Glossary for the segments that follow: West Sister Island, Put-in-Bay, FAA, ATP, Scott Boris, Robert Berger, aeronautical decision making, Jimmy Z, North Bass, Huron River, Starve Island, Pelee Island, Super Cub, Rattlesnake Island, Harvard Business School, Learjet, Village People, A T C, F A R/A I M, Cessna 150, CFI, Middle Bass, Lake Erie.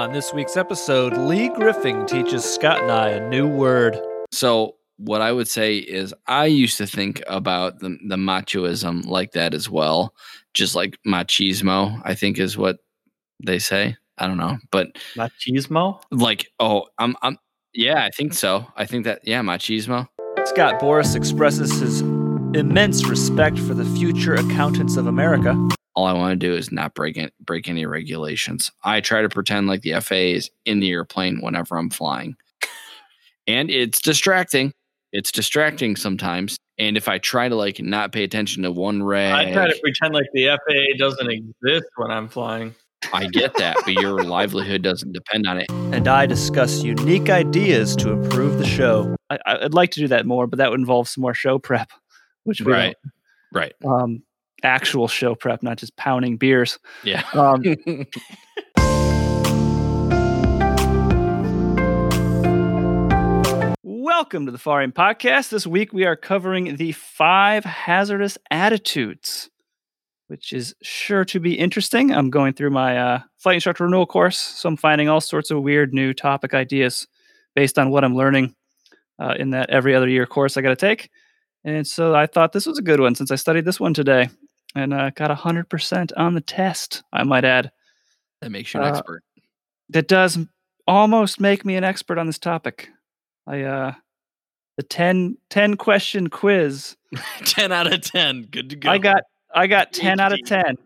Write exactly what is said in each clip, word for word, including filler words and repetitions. On this week's episode, Lee Griffin teaches Scott and I a new word. So what I would say is I used to think about the, the machoism like that as well. Just like machismo, I think is what they say. I don't know, but machismo? Like, oh, I'm, I'm, yeah, I think so. I think that, yeah, machismo. Scott Boris expresses his immense respect for the future accountants of America. All I want to do is not break it, break any regulations. I try to pretend like the F A A is in the airplane whenever I'm flying. And it's distracting. It's distracting sometimes. And if I try to like not pay attention to one reg, I try to pretend like the F A A doesn't exist when I'm flying. I get that, but your livelihood doesn't depend on it. And I discuss unique ideas to improve the show. I, I'd like to do that more, but that would involve some more show prep, which we right, don't. right, um, actual show prep, not just pounding beers. Yeah. Um, Welcome to the F A R/A I M podcast. This week we are covering the five hazardous attitudes, which is sure to be interesting. I'm going through my uh, flight instructor renewal course, so I'm finding all sorts of weird new topic ideas based on what I'm learning uh, in that every other year course I got to take. And so I thought this was a good one since I studied this one today and uh, got one hundred percent on the test, I might add. That makes you an uh, expert. That does almost make me an expert on this topic. I uh, the ten, ten question quiz. ten out of ten. Good to go. I got I got ten out of ten.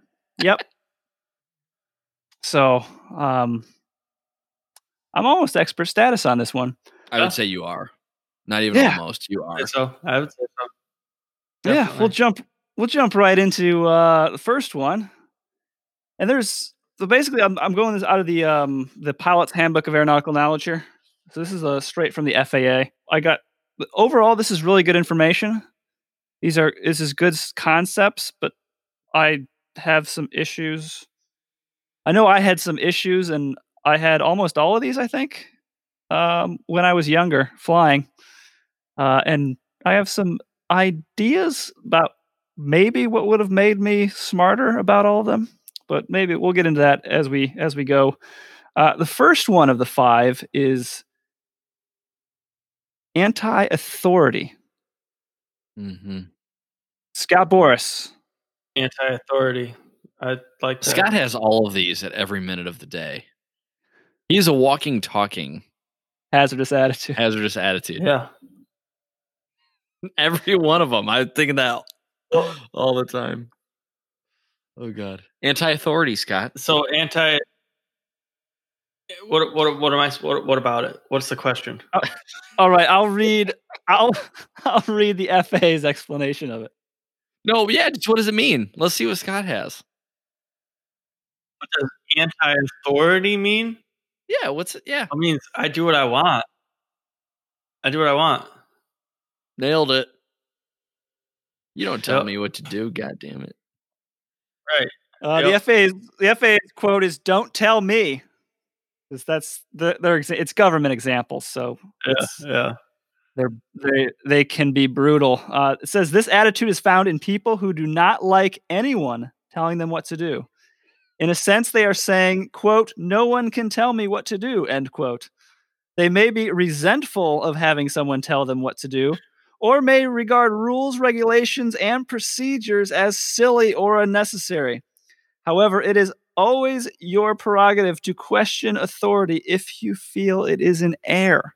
Yep. So um, I'm almost expert status on this one. I would uh, say you are. Not even yeah. almost. You are. So I would say so. Definitely. Yeah, we'll jump. We'll jump right into uh, the first one. And there's so basically, I'm I'm going this out of the um, the Pilot's Handbook of Aeronautical Knowledge here. So this is a uh, straight from the F A A. I got overall. This is really good information. These are this is good concepts, but I have some issues. I know I had some issues, and I had almost all of these, I think, um, when I was younger flying. Uh, and I have some ideas about maybe what would have made me smarter about all of them, but maybe we'll get into that as we as we go. Uh, the first one of the five is anti-authority. Mm-hmm. Scott Boris, anti-authority. I like that. Scott has all of these at every minute of the day. He's a walking, talking hazardous attitude. Hazardous attitude. Yeah. Every one of them. I'm thinking that all the time. Oh, God. Anti-authority, Scott. So anti... What what what am I? What, what about it? What's the question? Oh, all right, I'll read. I'll I'll read the F A A's explanation of it. No, yeah. Just what does it mean? Let's see what Scott has. What does anti-authority mean? Yeah. What's it? Yeah. It means I do what I want. I do what I want. Nailed it. You don't tell yep. me what to do. God damn it. Right. Uh, yep. The F A A's the F A A's quote is "Don't tell me." That's the their it's government examples, so it's, yeah, yeah. They're, they they can be brutal. Uh, it says this attitude is found in people who do not like anyone telling them what to do. In a sense, they are saying, "quote No one can tell me what to do." End quote. They may be resentful of having someone tell them what to do, or may regard rules, regulations, and procedures as silly or unnecessary. However, it is always your prerogative to question authority if you feel it is in error.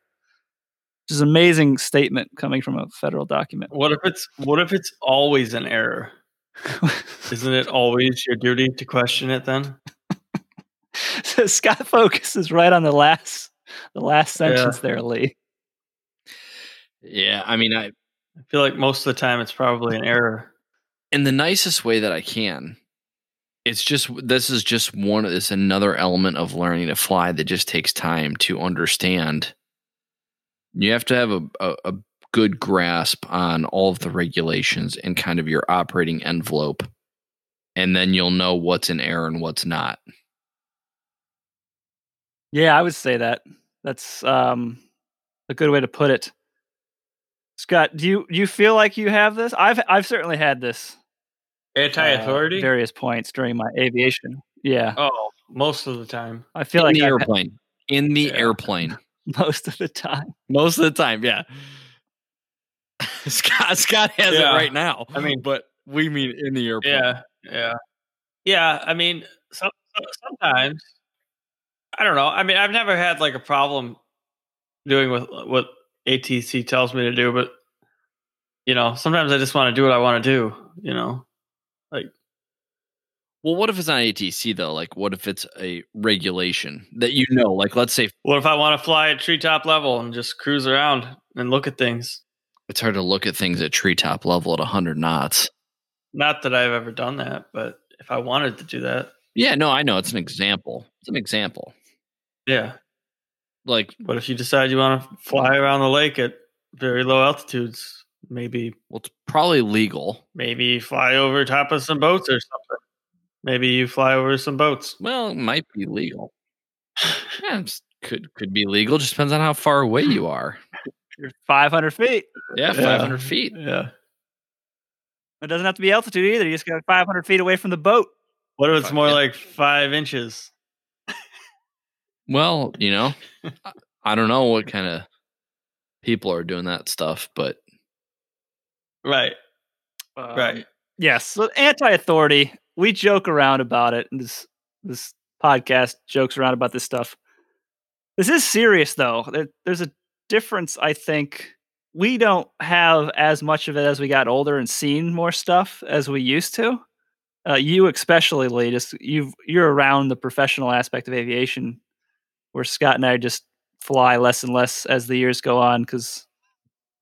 Which is an amazing statement coming from a federal document. What if it's what if it's always in error? Isn't it always your duty to question it then? So Scott focuses right on the last the last sentence yeah. there, Lee. Yeah, I mean I I feel like most of the time it's probably an error. In the nicest way that I can. It's just this is just one it's another element of learning to fly that just takes time to understand. You have to have a, a, a good grasp on all of the regulations and kind of your operating envelope, and then you'll know what's in error and what's not. Yeah, I would say that. That's um, a good way to put it. Scott, do you do you feel like you have this? I've I've certainly had this. Anti-authority? Uh, various points during my aviation. Yeah. Oh, Most of the time. I feel in like the I've airplane. Had... In the yeah. airplane. Most of the time. Most of the time, yeah. Scott Scott has yeah. it right now. I mean, but we mean in the airplane. Yeah, yeah. Yeah, I mean, some, sometimes, I don't know. I mean, I've never had like a problem doing with what A T C tells me to do, but you know, sometimes I just want to do what I want to do, you know, like. Well, what if it's not A T C though? Like, what if it's a regulation that you know? Like, let's say. What if I want to fly at treetop level and just cruise around and look at things? It's hard to look at things at treetop level at one hundred knots. Not that I've ever done that, but if I wanted to do that. Yeah, no, I know. It's an example. It's an example. Yeah. Like, what if you decide you want to fly around the lake at very low altitudes? Maybe. Well, it's probably legal. Maybe fly over top of some boats or something. Maybe you fly over some boats. Well, it might be legal. yeah, could could be legal. Just depends on how far away you are. You're five hundred feet. Yeah, five hundred yeah. feet. Yeah. It doesn't have to be altitude either. You just got five hundred feet away from the boat. What if it's more like five inches? Well, you know, I don't know what kind of people are doing that stuff, but. Right. Um, right. Yes. So anti-authority. We joke around about it. And this, this podcast jokes around about this stuff. This is serious, though. There, there's a difference, I think. We don't have as much of it as we got older and seen more stuff as we used to. Uh, you especially, Lee, just you've, you're around the professional aspect of aviation, where Scott and I just fly less and less as the years go on because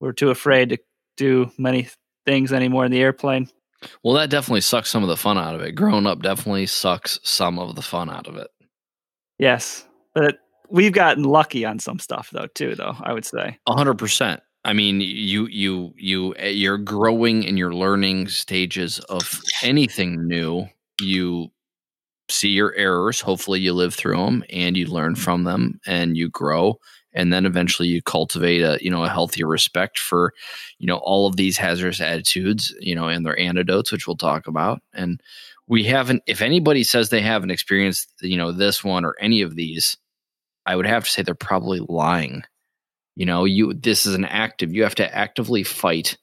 we're too afraid to do many things anymore in the airplane. Well, that definitely sucks some of the fun out of it. Growing up definitely sucks some of the fun out of it. Yes, but it, we've gotten lucky on some stuff, though, too, though, I would say. one hundred percent. I mean, you you you you're growing in your learning stages of anything new. You see your errors. Hopefully, you live through them and you learn from them, and you grow. And then eventually, you cultivate a you know a healthier respect for you know all of these hazardous attitudes, you know, and their antidotes, which we'll talk about. And we haven't. If anybody says they haven't experienced you know this one or any of these, I would have to say they're probably lying. You know, you this is an active, you have to actively fight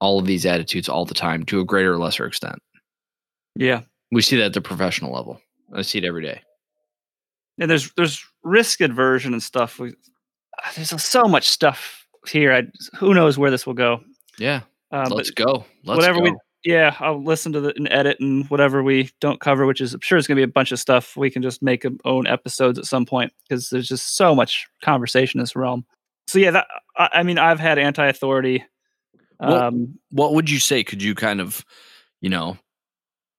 all of these attitudes all the time to a greater or lesser extent. Yeah. We see that at the professional level. I see it every day. And there's there's risk aversion and stuff. We, there's so much stuff here. I, who knows where this will go? Yeah. Um, Let's go. Let's whatever go. We, yeah, I'll listen to the, and edit and whatever we don't cover, which is, I'm sure it's going to be a bunch of stuff. We can just make our own episodes at some point because there's just so much conversation in this realm. So, yeah, that, I mean, I've had anti-authority. Um, what, what would you say? Could you kind of, you know,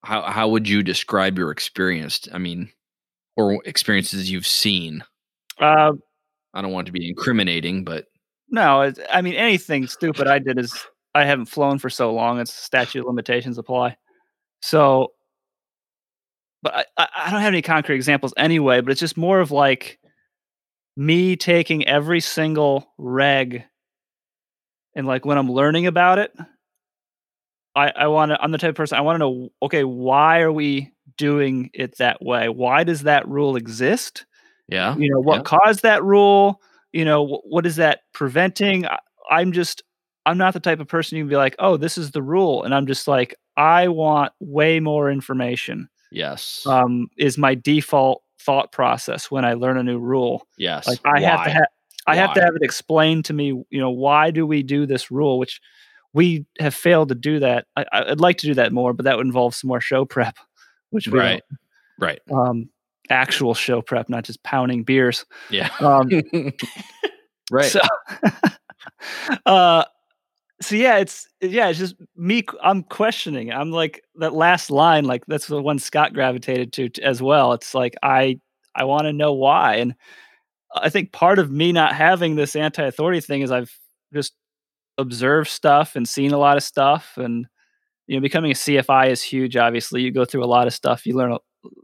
how how would you describe your experience? I mean, or experiences you've seen? Uh, I don't want to be incriminating, but. No, I mean, anything stupid I did is I haven't flown for so long. It's statute of limitations apply. So, but I, I don't have any concrete examples anyway, but it's just more of like. Me taking every single reg and like when I'm learning about it, I, I want to, I'm the type of person I want to know, okay, why are we doing it that way? Why does that rule exist? Yeah. You know, what yeah. caused that rule? You know, wh- what is that preventing? I, I'm just, I'm not the type of person you can be like, oh, this is the rule. And I'm just like, I want way more information. Yes. Um, is my default thought process when I learn a new rule. Yes. Like I why? have to have I why? have to have it explained to me, you know, why do we do this rule, which we have failed to do that. I, I'd like to do that more, but that would involve some more show prep, which we right. don't. Right. Um actual show prep, not just pounding beers. Yeah. Um right. So uh so yeah, it's yeah, it's just me I'm questioning. I'm like that last line, like that's the one Scott gravitated to t- as well. It's like I I want to know why. And I think part of me not having this anti-authority thing is I've just observed stuff and seen a lot of stuff, and you know becoming a C F I is huge, obviously. You go through a lot of stuff, you learn a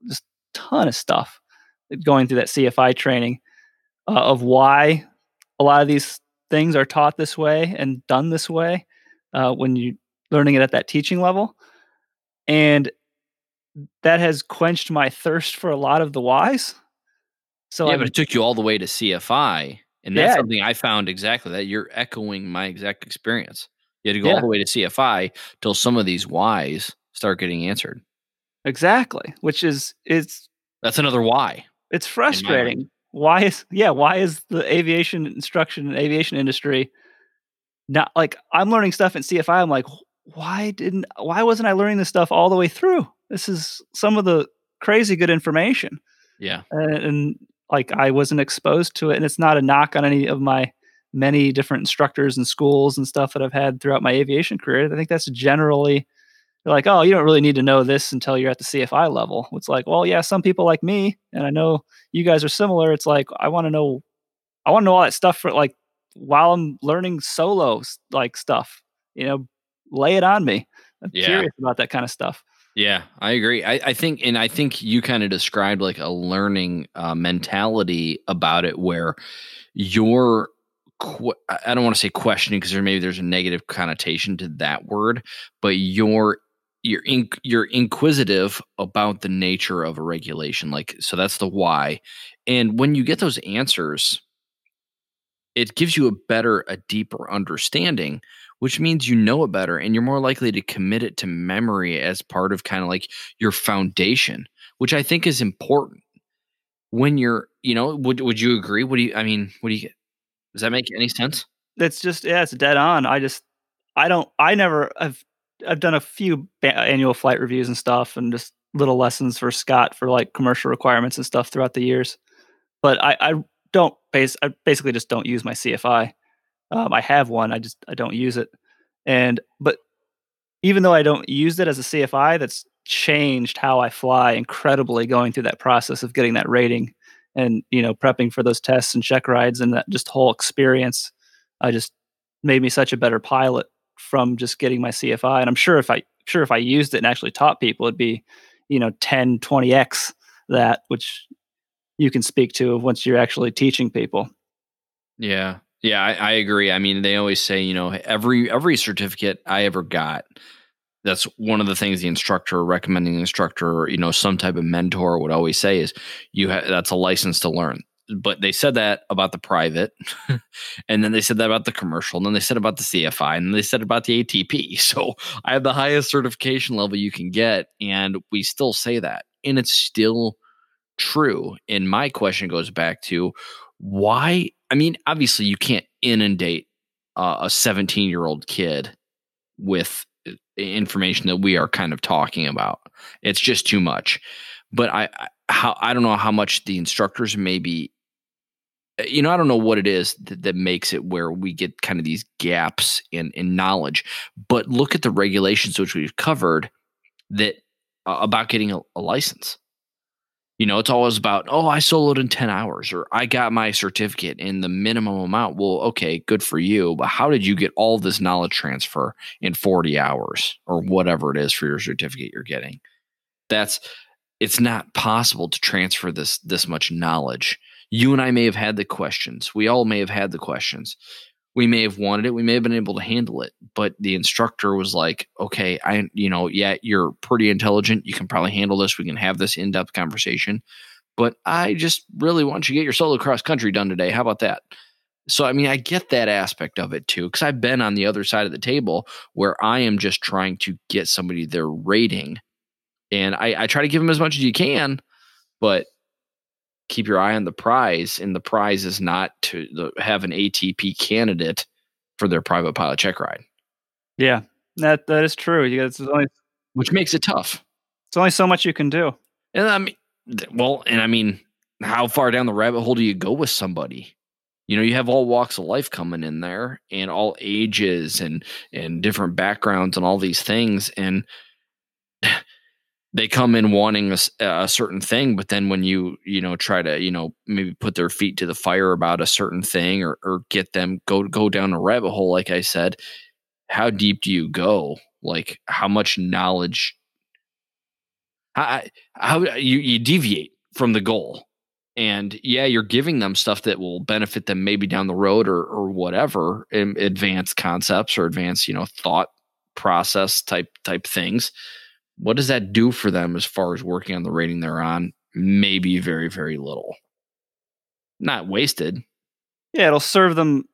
just ton of stuff going through that C F I training uh, of why a lot of these things are taught this way and done this way uh, when you're learning it at that teaching level. And that has quenched my thirst for a lot of the whys. So yeah, I'm, but it took you all the way to C F I, and that's yeah. something I found exactly that. You're echoing my exact experience. You had to go yeah. all the way to C F I till some of these whys start getting answered. Exactly, which is it's that's another why. It's frustrating. Why is yeah? Why is the aviation instruction and aviation industry not like I'm learning stuff in C F I? I'm like, why didn't? Why wasn't I learning this stuff all the way through? This is some of the crazy good information. Yeah, and, and like I wasn't exposed to it, and it's not a knock on any of my many different instructors and schools and stuff that I've had throughout my aviation career. I think that's generally. They're like, oh, you don't really need to know this until you're at the C F I level. It's like, well, yeah, some people like me, and I know you guys are similar. It's like, I want to know, I want to know all that stuff for like, while I'm learning solo like stuff, you know, lay it on me. I'm yeah. curious about that kind of stuff. Yeah, I agree. I, I think, and I think you kind of described like a learning uh, mentality about it where you're, I don't want to say questioning because there maybe there's a negative connotation to that word, but you're You're in, you're inquisitive about the nature of a regulation, like so. That's the why, and when you get those answers, it gives you a better, a deeper understanding, which means you know it better, and you're more likely to commit it to memory as part of kind of like your foundation, which I think is important. When you're, you know, would would you agree? What do you? I mean, what do you? Does that make any sense? That's just yeah, it's dead on. I just, I don't, I never have. I've done a few ba- annual flight reviews and stuff and just little lessons for Scott for like commercial requirements and stuff throughout the years. But I, I don't base, I basically just don't use my C F I. Um, I have one. I just, I don't use it. And, but even though I don't use it as a C F I, that's changed how I fly incredibly going through that process of getting that rating and, you know, prepping for those tests and check rides and that just whole experience. I just made me such a better pilot from just getting my C F I. And I'm sure if I sure if I used it and actually taught people, it'd be, you know, ten, twenty X that, which you can speak to once you're actually teaching people. Yeah. Yeah, I, I agree. I mean, they always say, you know, every every certificate I ever got, that's one of the things the instructor, recommending instructor, or, you know, some type of mentor would always say is you ha- that's a license to learn. But they said that about the private and then they said that about the commercial and then they said about the C F I and they said about the A T P. So I have the highest certification level you can get. And we still say that, and it's still true. And my question goes back to why? I mean, obviously you can't inundate uh, a seventeen year old kid with information that we are kind of talking about. It's just too much. But I, I how I don't know how much the instructors maybe, you know, I don't know what it is that, that makes it where we get kind of these gaps in, in knowledge. But look at the regulations which we've covered that uh, about getting a, a license. You know, it's always about, oh, I soloed in ten hours or I got my certificate in the minimum amount. Well, okay, good for you. But how did you get all this knowledge transfer in forty hours or whatever it is for your certificate you're getting? That's... It's not possible to transfer this this much knowledge. You and I may have had the questions. We all may have had the questions. We may have wanted it. We may have been able to handle it. But the instructor was like, okay, I, you know, yeah, you're pretty intelligent. You can probably handle this. We can have this in-depth conversation. But I just really want you to get your solo cross country done today. How about that? So, I mean, I get that aspect of it too, because I've been on the other side of the table where I am just trying to get somebody their rating. And I, I try to give them as much as you can, but keep your eye on the prize. And the prize is not to the, have an A T P candidate for their private pilot check ride. Yeah, that that is true. You guys, only, which makes it tough. It's only so much you can do. And I mean, well, and I mean, how far down the rabbit hole do you go with somebody? You know, you have all walks of life coming in there, and all ages, and and different backgrounds, and all these things, and. They come in wanting a, a certain thing, but then when you, you know, try to, you know, maybe put their feet to the fire about a certain thing or, or get them go go down a rabbit hole, like I said, how deep do you go? Like how much knowledge, how, how you, you deviate from the goal. And yeah, you're giving them stuff that will benefit them maybe down the road or, or whatever, advanced concepts or advanced, you know, thought process type type things. What does that do for them as far as working on the rating they're on? Maybe very, very little. Not wasted. Yeah, it'll serve them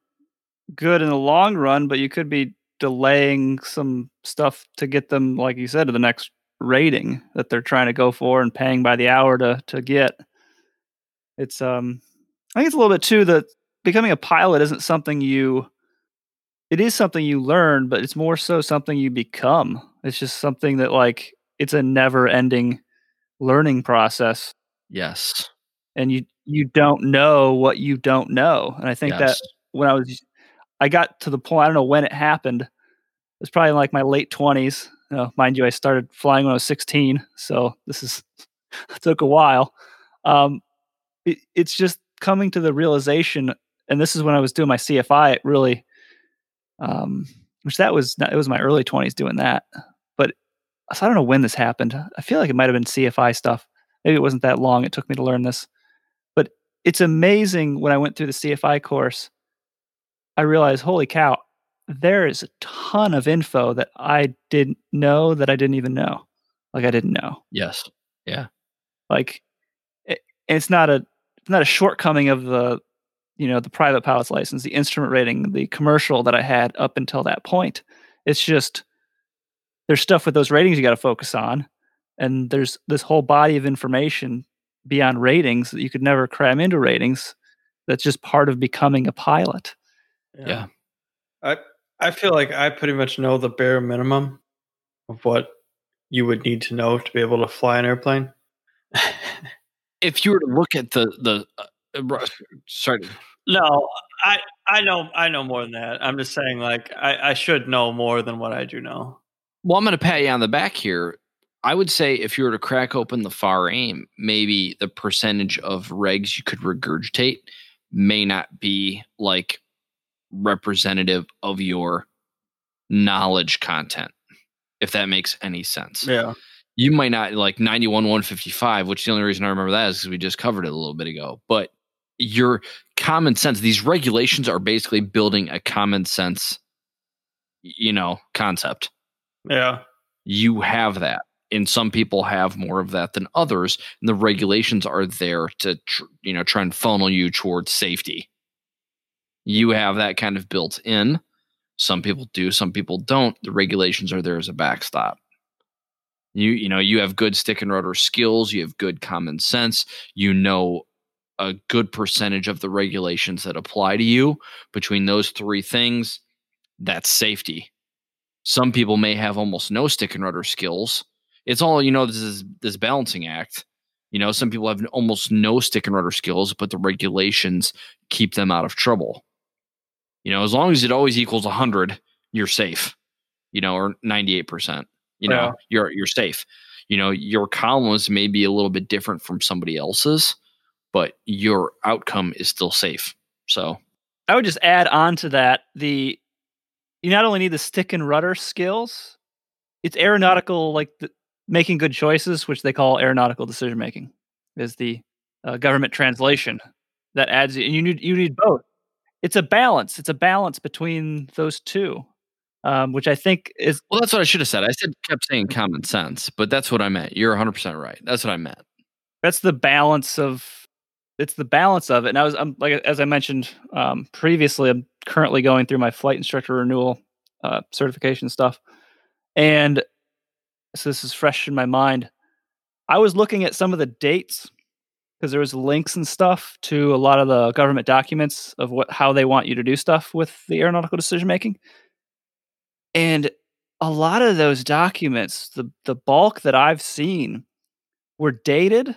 good in the long run, but you could be delaying some stuff to get them, like you said, to the next rating that they're trying to go for and paying by the hour to to get. It's um, I think it's a little bit too that becoming a pilot isn't something you. It is something you learn, but it's more so something you become. It's just something that, like, it's a never-ending learning process. Yes. And you you don't know what you don't know. And I think yes. that when I was, I got to the point, I don't know when it happened. It was probably in, like, my late twenties. You know, mind you, I started flying when I was sixteen, so this is took a while. Um, it, it's just coming to the realization, and this is when I was doing my C F I, it really... Um, which that was, not, it was my early twenties doing that, but so I don't know when this happened. I feel like it might've been C F I stuff. Maybe it wasn't that long. It took me to learn this, but it's amazing when I went through the C F I course, I realized, holy cow, there is a ton of info that I didn't know that I didn't even know. Like I didn't know. Yes. Yeah. Like it, it's not a, it's not a shortcoming of the, you know, the private pilot's license, the instrument rating, the commercial that I had up until that point. It's just, there's stuff with those ratings you got to focus on. And there's this whole body of information beyond ratings that you could never cram into ratings. That's just part of becoming a pilot. Yeah. yeah. I I feel like I pretty much know the bare minimum of what you would need to know to be able to fly an airplane. If you were to look at the, the, uh, Sorry. No, I, I know I know more than that. I'm just saying, like, I, I should know more than what I do know. Well, I'm going to pat you on the back here. I would say if you were to crack open the F A R/A I M, maybe the percentage of regs you could regurgitate may not be, like, representative of your knowledge content, if that makes any sense. Yeah. You might not, like, ninety-one one fifty-five, which the only reason I remember that is because we just covered it a little bit ago, but your common sense, these regulations are basically building a common sense, you know, concept. Yeah. You have that. And some people have more of that than others. And the regulations are there to, tr- you know, try and funnel you towards safety. You have that kind of built in. Some people do, some people don't. The regulations are there as a backstop. You, you know, you have good stick and rudder skills. You have good common sense. You know, a good percentage of the regulations that apply to you. Between those three things, that's safety. Some people may have almost no stick and rudder skills. It's all, you know, this is this balancing act. You know, some people have almost no stick and rudder skills, but the regulations keep them out of trouble. You know, as long as it always equals a hundred, you're safe, you know, or ninety-eight percent, you know, yeah. you're, you're safe. You know, your columns may be a little bit different from somebody else's, but your outcome is still safe. So I would just add on to that, the you not only need the stick and rudder skills, it's aeronautical, like the, making good choices, which they call aeronautical decision making, is the uh, government translation that adds. And you need you need both. It's a balance. It's a balance between those two, um, which I think is well. That's what I should have said. I said kept saying common sense, but that's what I meant. You're one hundred percent right. That's what I meant. That's the balance of. It's the balance of it. And I was, I'm, like, as I mentioned um, previously, I'm currently going through my flight instructor renewal uh, certification stuff. And so this is fresh in my mind. I was looking at some of the dates because there was links and stuff to a lot of the government documents of what, how they want you to do stuff with the aeronautical decision-making. And a lot of those documents, the, the bulk that I've seen were dated.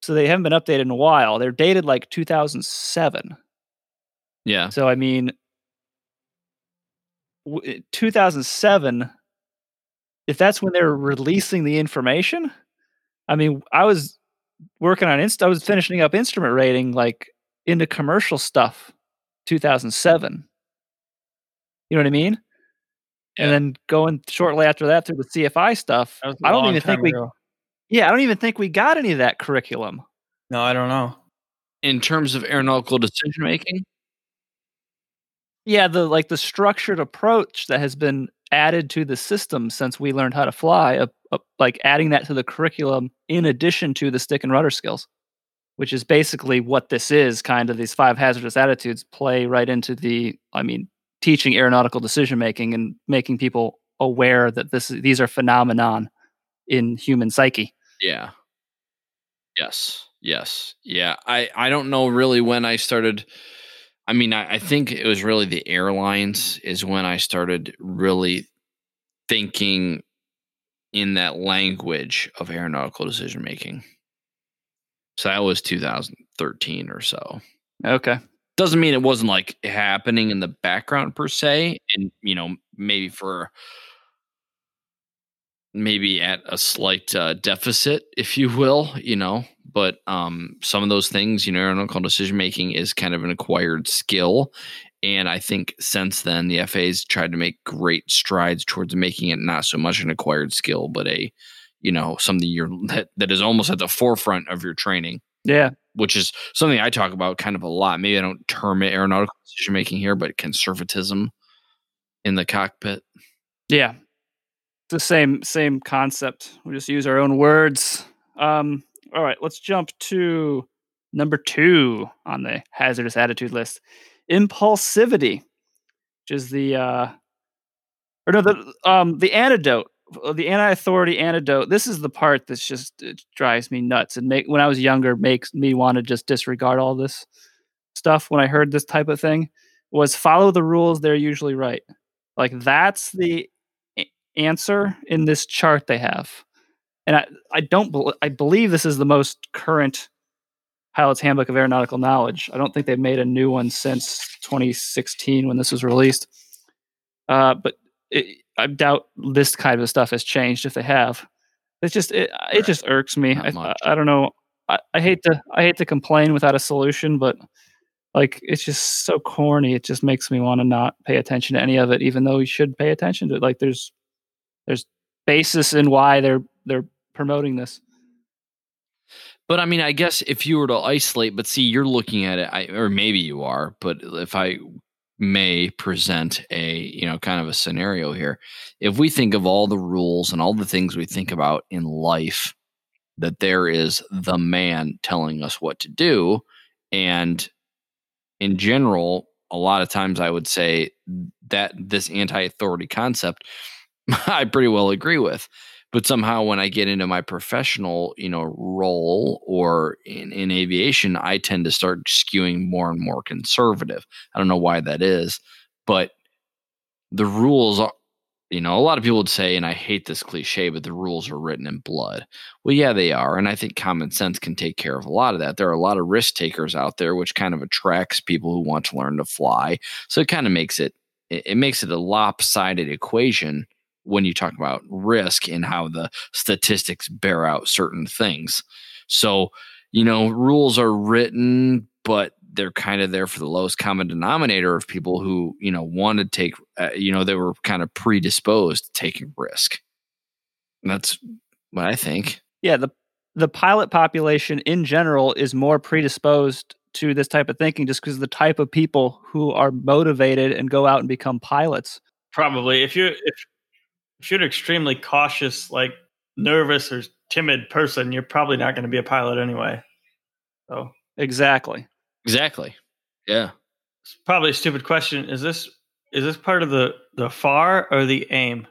So they haven't been updated in a while. They're dated like two thousand seven. Yeah. So, I mean, w- two thousand seven, if that's when they're releasing the information, I mean, I was working on, inst- I was finishing up instrument rating, like into commercial stuff, two thousand seven. You know what I mean? Yeah. And then going shortly after that through the C F I stuff, I don't even think we... Ago. Yeah, I don't even think we got any of that curriculum. No, I don't know. In terms of aeronautical decision making? Yeah, the like the structured approach that has been added to the system since we learned how to fly, a, a, like adding that to the curriculum in addition to the stick and rudder skills, which is basically what this is. Kind of these five hazardous attitudes play right into the, I mean, teaching aeronautical decision-making and making people aware that this these are phenomenon in human psyche. Yeah. Yes. Yes. Yeah. I, I don't know really when I started. I mean, I, I think it was really the airlines is when I started really thinking in that language of aeronautical decision-making. So that was two thousand thirteen or so. Okay. Doesn't mean it wasn't like happening in the background per se. And, you know, maybe for maybe at a slight uh, deficit, if you will, you know, but um, some of those things, you know, aeronautical decision-making is kind of an acquired skill. And I think since then, the F A A's tried to make great strides towards making it not so much an acquired skill, but a, you know, something you're that, that is almost at the forefront of your training. Yeah. Which is something I talk about kind of a lot. Maybe I don't term it aeronautical decision making here, but conservatism in the cockpit. Yeah. It's the same, same concept. We just use our own words. Um, all right, let's jump to number two on the hazardous attitude list. Impulsivity, which is the uh, or no, the um the antidote. The anti-authority antidote. This is the part that's just it drives me nuts, and make when I was younger makes me want to just disregard all this stuff. When I heard this type of thing, was follow the rules; they're usually right. Like that's the answer in this chart they have, and I I don't I believe this is the most current Pilot's Handbook of Aeronautical Knowledge. I don't think they've made a new one since twenty sixteen when this was released. Uh, but. It, I doubt this kind of stuff has changed if they have. It's just it, it just irks me. I, I I don't know. I, I hate to I hate to complain without a solution, but like it's just so corny. It just makes me want to not pay attention to any of it, even though you should pay attention to it. Like there's there's basis in why they're they're promoting this. But I mean, I guess if you were to isolate, but see, you're looking at it, I, or maybe you are, but if I may present a, you know, kind of a scenario here. If we think of all the rules and all the things we think about in life, that there is the man telling us what to do. And in general, a lot of times I would say that this anti-authority concept, I pretty well agree with. But somehow when I get into my professional, you know, role or in, in aviation, I tend to start skewing more and more conservative. I don't know why that is, but the rules are, you know, a lot of people would say, and I hate this cliche, but the rules are written in blood. Well, yeah, they are. And I think common sense can take care of a lot of that. There are a lot of risk takers out there, which kind of attracts people who want to learn to fly. So it kind of makes it, it, it makes it a lopsided equation when you talk about risk and how the statistics bear out certain things. So, you know, rules are written, but they're kind of there for the lowest common denominator of people who, you know, want to take, uh, you know, they were kind of predisposed to taking risk. And that's what I think. Yeah. The, the pilot population in general is more predisposed to this type of thinking just because of the type of people who are motivated and go out and become pilots. Probably. If you, if, If you're an extremely cautious, like nervous or timid person, you're probably not going to be a pilot anyway. So exactly, exactly, yeah. It's probably a stupid question. Is this is this part of the the F A R or the AIM?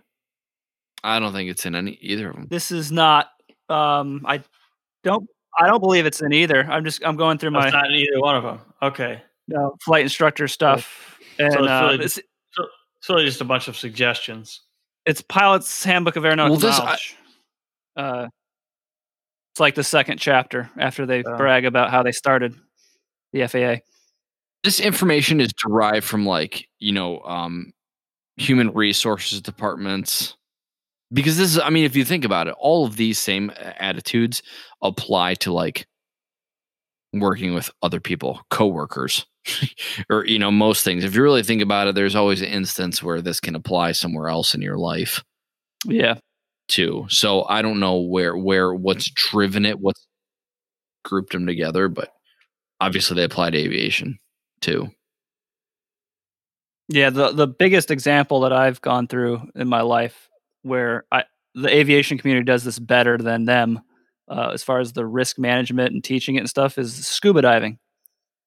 I don't think it's in any either of them. This is not. Um, I don't. I don't believe it's in either. I'm just. I'm going through oh, my. It's not in either one of them. Okay. No flight instructor stuff. So, and, so it's, really uh, just, it's, so, it's really just a bunch of suggestions. It's Pilot's Handbook of Aeronautical well, this, Knowledge. I, uh, it's like the second chapter after they uh, brag about how they started the F A A. This information is derived from like, you know, um, human resources departments. Because this is, I mean, if you think about it, all of these same attitudes apply to like working with other people, coworkers. Or, you know, most things. If you really think about it, there's always an instance where this can apply somewhere else in your life. Yeah. Too. So I don't know where, where, what's driven it, what's grouped them together, but obviously they apply to aviation too. Yeah, the, the biggest example that I've gone through in my life where I the aviation community does this better than them uh, as far as the risk management and teaching it and stuff is scuba diving.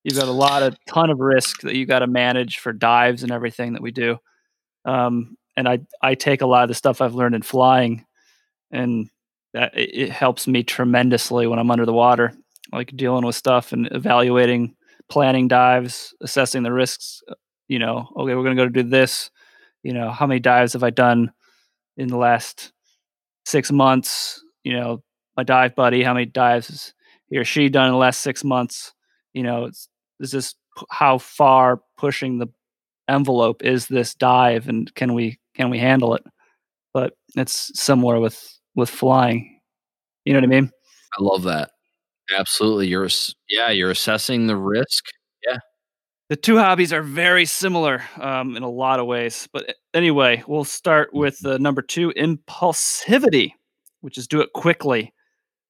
You've got a lot of ton of risk that you got to manage for dives and everything that we do. Um, and I, I take a lot of the stuff I've learned in flying, and that it, it helps me tremendously when I'm under the water, like dealing with stuff and evaluating, planning dives, assessing the risks. You know, okay, we're going to go do this. You know, how many dives have I done in the last six months? You know, my dive buddy, how many dives has he or she done in the last six months? You know, it's, it's just how far pushing the envelope is this dive, and can we can we handle it? But it's similar with, with flying. You know what I mean? I love that. Absolutely. You're yeah, you're assessing the risk. Yeah. The two hobbies are very similar um, in a lot of ways. But anyway, we'll start with uh, number two, impulsivity, which is do it quickly.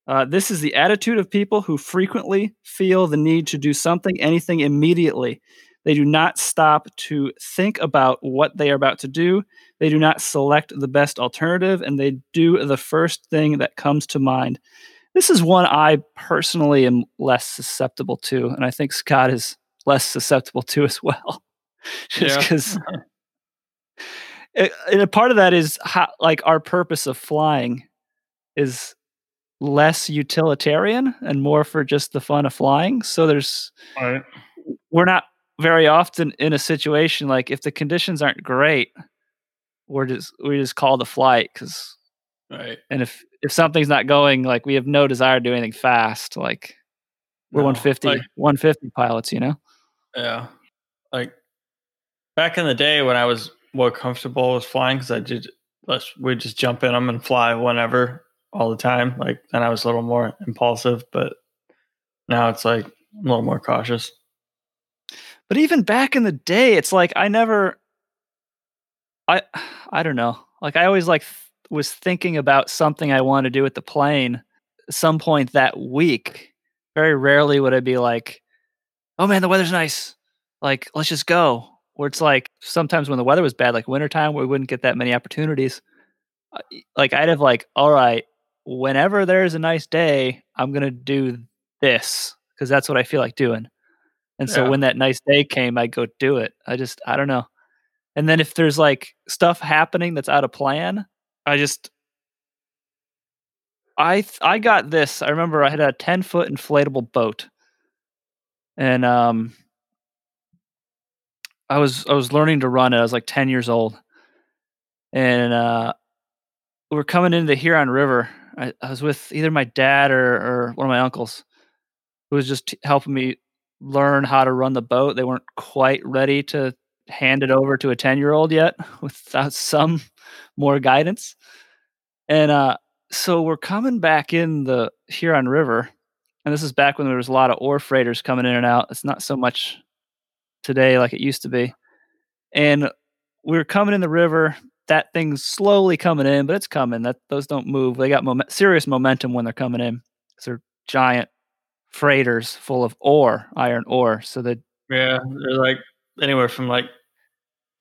Uh, this is the attitude of people who frequently feel the need to do something, anything immediately. They do not stop to think about what they are about to do. They do not select the best alternative, and they do the first thing that comes to mind. This is one I personally am less susceptible to, and I think Scott is less susceptible to as well. Just because, yeah. And a part of that is how, like, our purpose of flying is less utilitarian and more for just the fun of flying. So there's, right. We're not very often in a situation like if the conditions aren't great, we're just we just call the flight because, right. And if if something's not going, like, we have no desire to do anything fast, like. We're no, one fifty, like, one fifty pilots, you know? Yeah. Like, back in the day when I was more comfortable with flying, because I did, we'd just jump in them and fly whenever, all the time. Like, and I was a little more impulsive, but now it's like I'm a little more cautious. But even back in the day, it's like I never, I, I don't know. Like, I always like th- was thinking about something I wanted to do with the plane at some point that week. Very rarely would I be like, oh man, the weather's nice. Like, let's just go. Where it's like sometimes when the weather was bad, like wintertime, we wouldn't get that many opportunities. Like, I'd have like, all right, whenever there's a nice day, I'm going to do this because that's what I feel like doing. And yeah. So when that nice day came, I go do it. I just, I don't know. And then if there's like stuff happening that's out of plan, I just, I th- I got this. I remember I had a ten foot inflatable boat, and um, I was I was learning to run it. I was like ten years old, and uh, we were coming into the Huron River. I, I was with either my dad or, or one of my uncles, who was just t- helping me learn how to run the boat. They weren't quite ready to hand it over to a ten year old yet without some more guidance, and uh. So we're coming back in the Huron River, and this is back when there was a lot of ore freighters coming in and out. It's not so much today like it used to be. And we're coming in the river. That thing's slowly coming in, but it's coming. That those don't move. They got mom- serious momentum when they're coming in. They're giant freighters full of ore, iron ore. So they yeah, they're like anywhere from like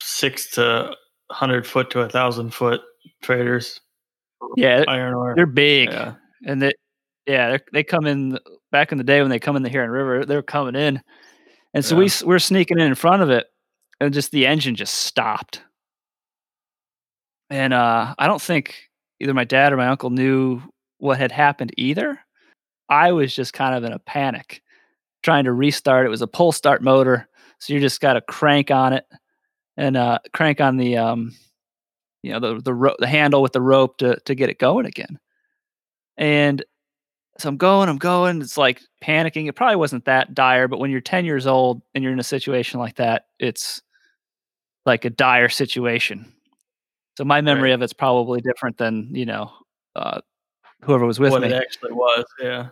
six to a hundred foot to a thousand foot freighters. Yeah, iron ore. They're big, yeah. and they, yeah, they come in. Back in the day when they come in the Huron River, they're coming in, and so yeah. we we're sneaking in in front of it, and just the engine just stopped. And uh, I don't think either my dad or my uncle knew what had happened either. I was just kind of in a panic, trying to restart. It was a pull start motor, so you just got to crank on it, and uh, crank on the. Um, You know, the the, ro- the handle with the rope to, to get it going again. And so I'm going, I'm going. It's like panicking. It probably wasn't that dire, but when you're ten years old and you're in a situation like that, it's like a dire situation. So my memory right. of it's probably different than, you know, uh, whoever was with what me. What it actually was, yeah.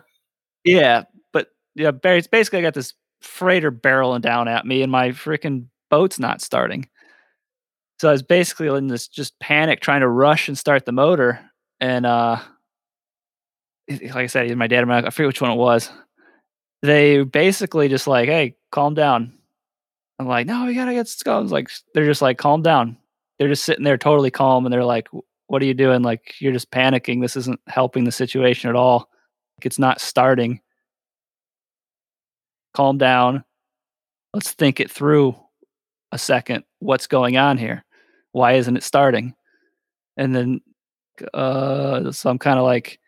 Yeah, but yeah, basically I got this freighter barreling down at me and my freaking boat's not starting. So I was basically in this just panic, trying to rush and start the motor. And uh, like I said, my dad and my uncle, I forget which one it was. They basically just like, hey, calm down. I'm like, no, we gotta get scones. Like, they're just like, calm down. They're just sitting there totally calm, and they're like, what are you doing? Like, you're just panicking. This isn't helping the situation at all. Like, it's not starting. Calm down. Let's think it through a second. What's going on here? Why isn't it starting? And then, uh, so I'm kind of like,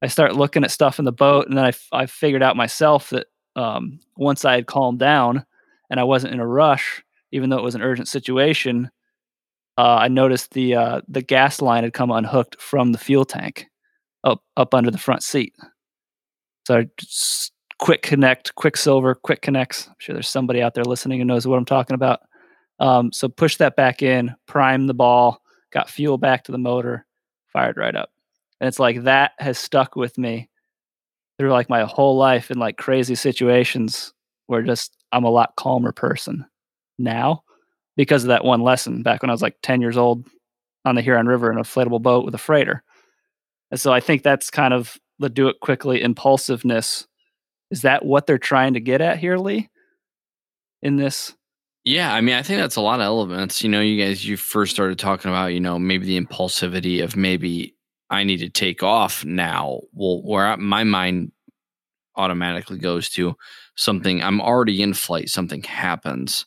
I start looking at stuff in the boat, and then I, f- I figured out myself that um, once I had calmed down and I wasn't in a rush, even though it was an urgent situation, uh, I noticed the uh, the gas line had come unhooked from the fuel tank up up under the front seat. So I just quick connect, Quicksilver, quick connects. I'm sure there's somebody out there listening who knows what I'm talking about. Um, so push that back in, prime the ball, got fuel back to the motor, fired right up. And it's like that has stuck with me through like my whole life in like crazy situations where just I'm a lot calmer person now because of that one lesson back when I was like ten years old on the Huron River in an inflatable boat with a freighter. And so I think that's kind of the do it quickly impulsiveness. Is that what they're trying to get at here, Lee, in this? Yeah, I mean, I think that's a lot of elements. You know, you guys, you first started talking about, you know, maybe the impulsivity of maybe I need to take off now. Well, where my mind automatically goes to something, I'm already in flight, something happens.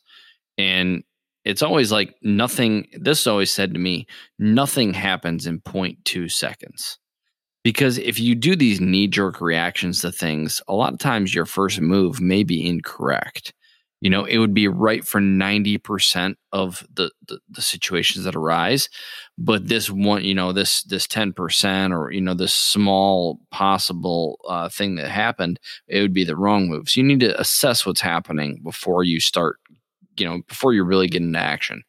And it's always like nothing, this is always said to me, nothing happens in zero point two seconds. Because if you do these knee-jerk reactions to things, a lot of times your first move may be incorrect. You know, it would be right for ninety percent of the, the, the situations that arise. But this one, you know, this this ten percent or, you know, this small possible uh, thing that happened, it would be the wrong move. So you need to assess what's happening before you start, you know, before you really get into action.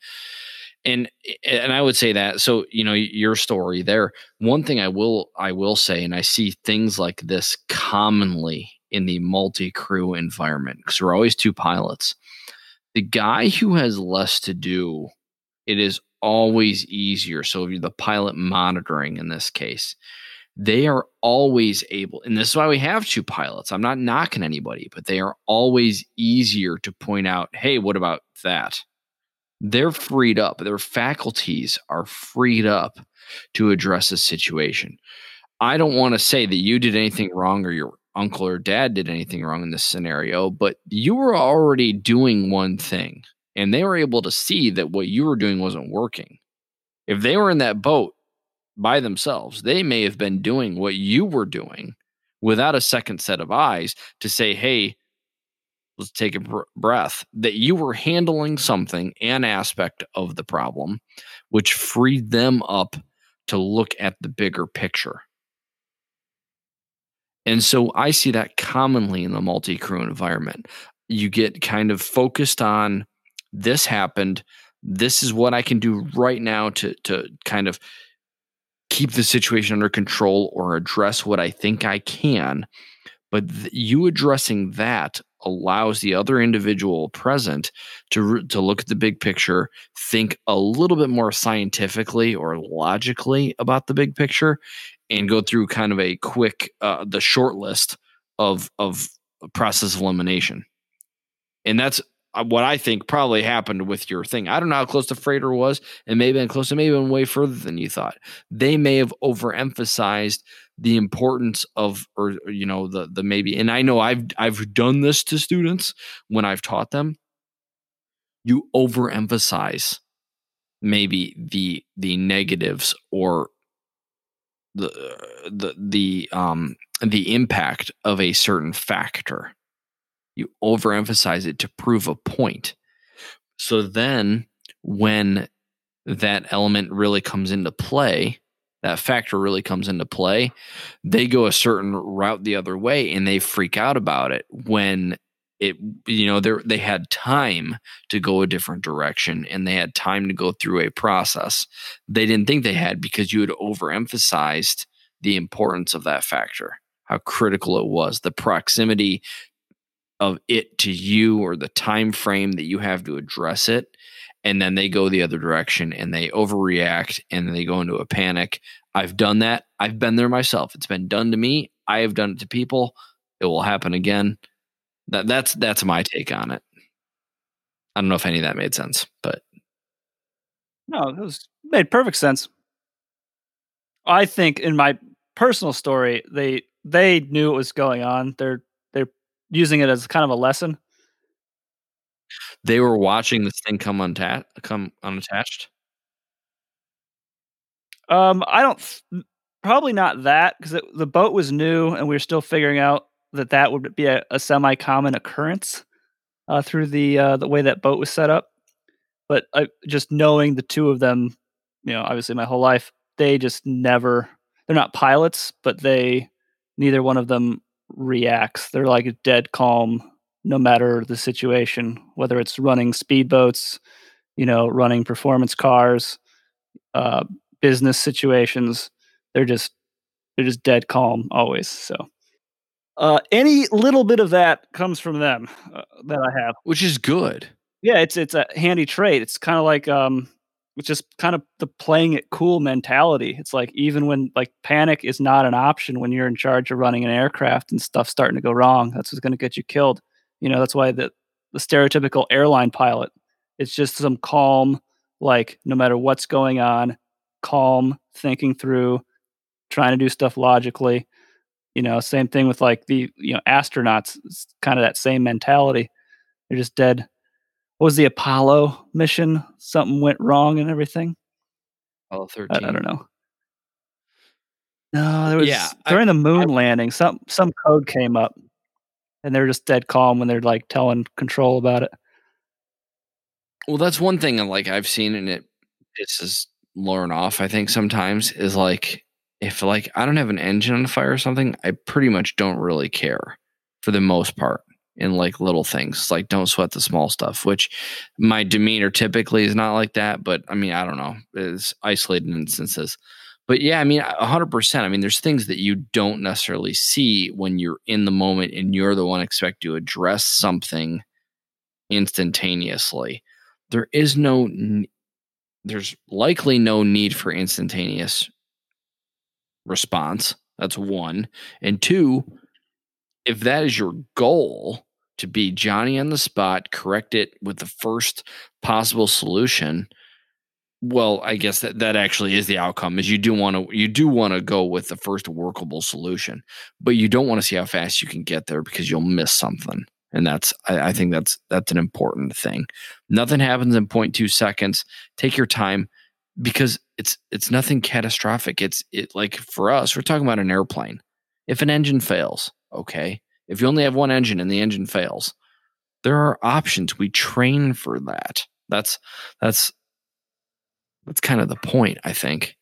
And and I would say that. So, you know, your story there, one thing I will I will say, and I see things like this commonly in the multi-crew environment, because we're always two pilots. The guy who has less to do, it is always easier. So if you're the pilot monitoring in this case, they are always able, and this is why we have two pilots. I'm not knocking anybody, but they are always easier to point out, hey, what about that? They're freed up. Their faculties are freed up to address a situation. I don't want to say that you did anything wrong or you're uncle or dad did anything wrong in this scenario, but you were already doing one thing and they were able to see that what you were doing wasn't working. If they were in that boat by themselves, they may have been doing what you were doing without a second set of eyes to say, hey, let's take a br- breath, that you were handling something, an aspect of the problem, which freed them up to look at the bigger picture. And so I see that commonly in the multi-crew environment. You get kind of focused on this happened. This is what I can do right now to, to kind of keep the situation under control or address what I think I can. But th- you addressing that allows the other individual present to, re- to look at the big picture, think a little bit more scientifically or logically about the big picture, and go through kind of a quick, uh, the short list of of process of elimination. And that's what I think probably happened with your thing. I don't know how close the freighter was, and maybe been close, and maybe been way further than you thought. They may have overemphasized the importance of, or, you know, the the maybe. And I know I've I've done this to students when I've taught them. You overemphasize maybe the the negatives or the the the um the impact of a certain factor. You overemphasize it to prove a point. So then when that element really comes into play, that factor really comes into play, they go a certain route the other way and they freak out about it when it, you know, they they had time to go a different direction and they had time to go through a process they didn't think they had, because you had overemphasized the importance of that factor, how critical it was, the proximity of it to you or the time frame that you have to address it. And then they go the other direction and they overreact and they go into a panic. I've done that. I've been there myself. It's been done to me. I have done it to people. It will happen again. That, that's that's my take on it. I don't know if any of that made sense, but no, it was, made perfect sense. I think in my personal story, they they knew what was going on. They're they're using it as kind of a lesson. They were watching this thing come unta- come unattached. Um, I don't. Probably not that, because the boat was new, and we were still figuring out that that would be a, a semi-common occurrence uh, through the uh, the way that boat was set up. But I, just knowing the two of them, you know, obviously my whole life, they just never. They're not pilots, but they neither one of them reacts. They're like a dead calm, no matter the situation, whether it's running speedboats, you know, running performance cars, uh, business situations. They're just they're just dead calm always. So uh, any little bit of that comes from them uh, that I have, which is good. Yeah, it's it's a handy trait. It's kind of like um, it's just kind of the playing it cool mentality. It's like even when like panic is not an option when you're in charge of running an aircraft and stuff's starting to go wrong. That's what's going to get you killed. You know, that's why the, the stereotypical airline pilot, it's just some calm, like no matter what's going on, calm, thinking through, trying to do stuff logically. You know, same thing with like the, you know, astronauts. It's kind of that same mentality. They're just dead. What was the Apollo mission? Something went wrong and everything. Apollo thirteen. I, I don't know. No, there was yeah, during I, the moon I, landing, some some code came up. And they're just dead calm when they're like telling control about it. Well, that's one thing like I've seen, and it pisses Lauren off, I think, sometimes, is like if like I don't have an engine on fire or something, I pretty much don't really care for the most part in like little things. Like don't sweat the small stuff, which my demeanor typically is not like that. But I mean, I don't know. It's isolated instances. But yeah, I mean, one hundred percent. I mean, there's things that you don't necessarily see when you're in the moment and you're the one expected to address something instantaneously. There is no, there's likely no need for instantaneous response. That's one. And two, if that is your goal, to be Johnny on the spot, correct it with the first possible solution, well, I guess that, that actually is the outcome. Is you do want to you do want to go with the first workable solution, but you don't want to see how fast you can get there because you'll miss something, and that's I, I think that's that's an important thing. Nothing happens in zero point two seconds. Take your time because it's it's nothing catastrophic. It's it like for us, we're talking about an airplane. If an engine fails, okay. If you only have one engine and the engine fails, there are options. We train for that. That's that's. That's kind of the point, I think.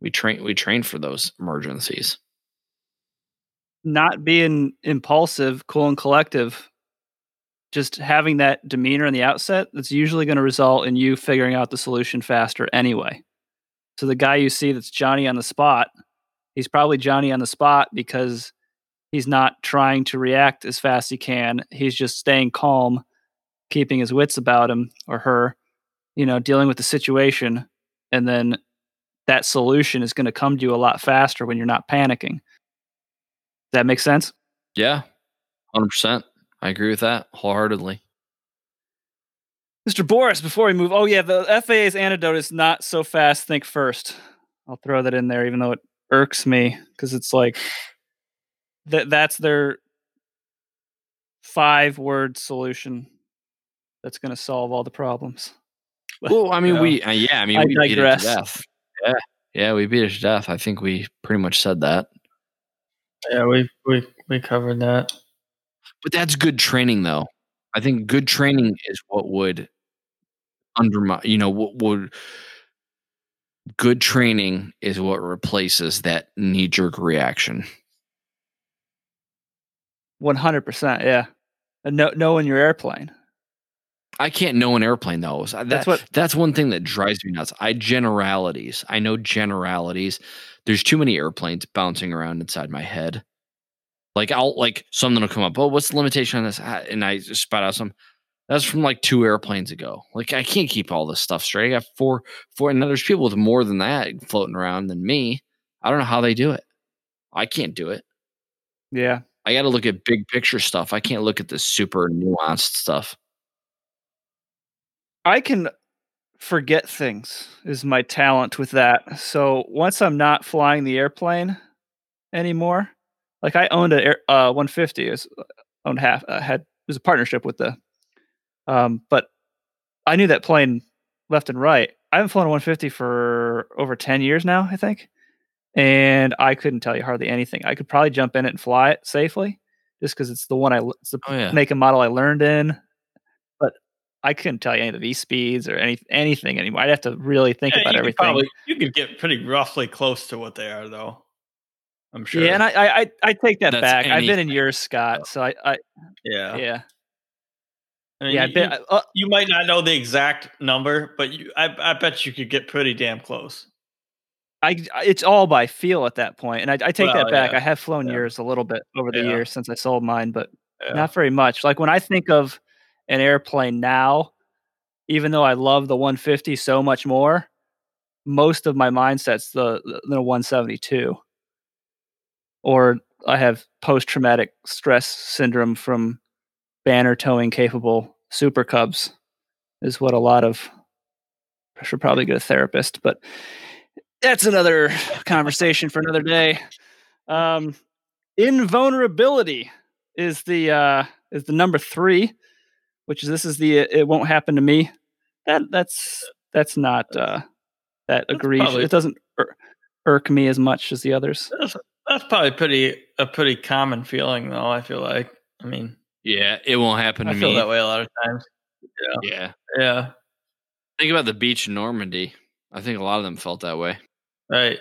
We train we train for those emergencies. Not being impulsive, cool and collective, just having that demeanor in the outset, that's usually going to result in you figuring out the solution faster anyway. So the guy you see that's Johnny on the spot, he's probably Johnny on the spot because he's not trying to react as fast as he can. He's just staying calm, keeping his wits about him or her. You know, dealing with the situation, and then that solution is going to come to you a lot faster when you're not panicking. Does that make sense? Yeah, one hundred percent. I agree with that wholeheartedly. Mister Boris, before we move, oh yeah, the F A A's antidote is not so fast, think first. I'll throw that in there, even though it irks me, because it's like, th- that's their five-word solution that's going to solve all the problems. Well, I mean, uh, we, uh, yeah, I mean, I we digress. Beat it to death. Yeah. Yeah, we beat it to death. I think we pretty much said that. Yeah, we, we, we covered that. But that's good training, though. I think good training is what would undermine, you know, what would, good training is what replaces that knee jerk reaction. one hundred percent. Yeah. And know, knowing your airplane. I can't know an airplane, though. That, that's what. That's one thing that drives me nuts. I generalities. I know generalities. There's too many airplanes bouncing around inside my head. Like I'll like something will come up. Oh, what's the limitation on this? And I just spout out some. That's from like two airplanes ago. Like I can't keep all this stuff straight. I got four, four, and there's people with more than that floating around than me. I don't know how they do it. I can't do it. Yeah, I got to look at big picture stuff. I can't look at the super nuanced stuff. I can forget things is my talent with that. So once I'm not flying the airplane anymore, like I owned a uh, one fifty, it was owned half, uh, had it was a partnership with the, um, but I knew that plane left and right. I haven't flown a one fifty for over ten years now, I think. And I couldn't tell you hardly anything. I could probably jump in it and fly it safely just because it's the one I, it's the oh, yeah. make and model I learned in. But I couldn't tell you any of the V speeds or any, anything anymore. I'd have to really think yeah, about you everything. Could probably, you could get pretty roughly close to what they are, though. I'm sure. Yeah, and I I, I take that That's back. Anything. I've been in yours, Scott. So I, I yeah. Yeah. I mean, yeah, you, been, uh, you might not know the exact number, but you, I, I bet you could get pretty damn close. I it's all by feel at that point, and I, I take well, that back. Yeah. I have flown yeah. yours a little bit over the yeah. years since I sold mine, but yeah. not very much. Like when I think of an airplane now, even though I love the one fifty so much more, most of my mindset's the, the one seventy-two, or I have post-traumatic stress syndrome from banner towing capable Super Cubs is what a lot of I should probably get a therapist, but that's another conversation for another day. Um, invulnerability is the, uh, is the number three, which is, this is the, it won't happen to me. That that's, that's not, uh, that agrees. Probably, it doesn't ir- irk me as much as the others. That's, that's probably pretty, a pretty common feeling though. I feel like, I mean, yeah, it won't happen to me. I feel that way a lot of times. Yeah. yeah. Yeah. Think about the beach in Normandy. I think a lot of them felt that way. Right.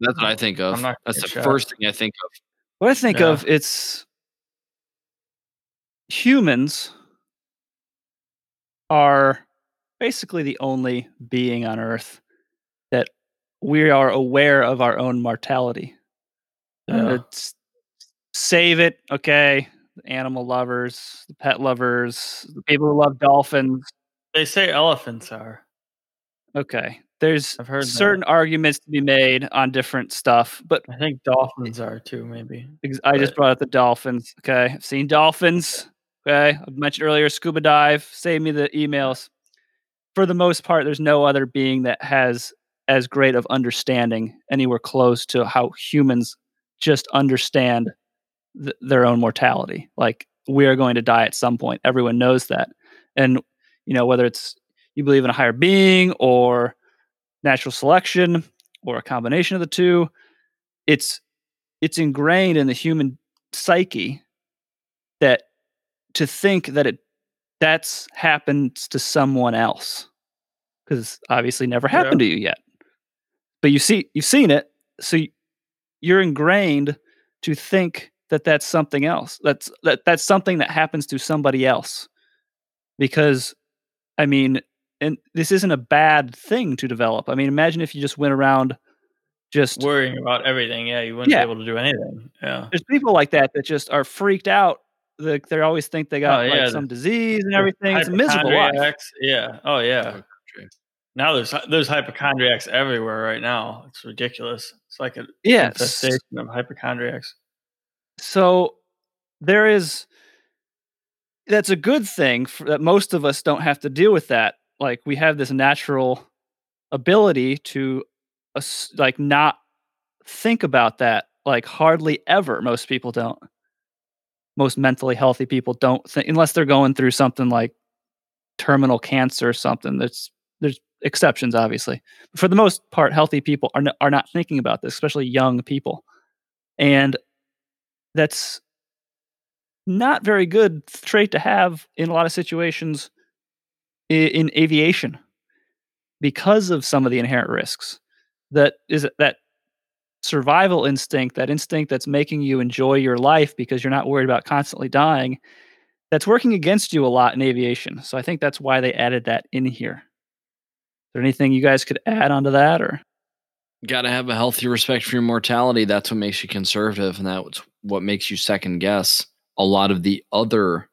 That's what I think of. That's the shot. First thing I think of. What I think yeah. of, it's humans are basically the only being on Earth that we are aware of our own mortality. Yeah. It's, save it, okay. Animal lovers, the pet lovers, the people who love dolphins. They say elephants are. Okay. There's I've heard certain that. Arguments to be made on different stuff, but I think dolphins are too, maybe. I but. just brought up the dolphins. Okay. I've seen dolphins. Okay. I mentioned earlier scuba dive. Save me the emails. For the most part, there's no other being that has as great of understanding anywhere close to how humans just understand Th- their own mortality. Like we are going to die at some point. Everyone knows that. And you know, whether it's you believe in a higher being or natural selection or a combination of the two, it's it's ingrained in the human psyche that to think that it that's happens to someone else, because it's obviously never happened yeah. to you yet, but you see you've seen it, so you're ingrained to think that that's something else. That's that that's something that happens to somebody else. Because, I mean, and this isn't a bad thing to develop. I mean, imagine if you just went around just worrying about everything. Yeah, you wouldn't yeah. be able to do anything. Yeah, there's people like that that just are freaked out. Like they always think they got oh, yeah, like some the, disease and everything. It's a miserable life. Yeah. Oh yeah. Now there's there's hypochondriacs everywhere right now. It's ridiculous. It's like a yeah. infestation of hypochondriacs. So there is, that's a good thing for, that most of us don't have to deal with that. Like we have this natural ability to uh, like not think about that. Like hardly ever. Most people don't. Most mentally healthy people don't think, unless they're going through something like terminal cancer or something. That's there's exceptions, obviously. But for the most part, healthy people are, n- are not thinking about this, especially young people. And that's not very good trait to have in a lot of situations in, in aviation because of some of the inherent risks. That is that survival instinct, that instinct that's making you enjoy your life because you're not worried about constantly dying, that's working against you a lot in aviation. So I think that's why they added that in here. Is there anything you guys could add onto that? Or got to have a healthy respect for your mortality. That's what makes you conservative, and that's what makes you second guess a lot of the other,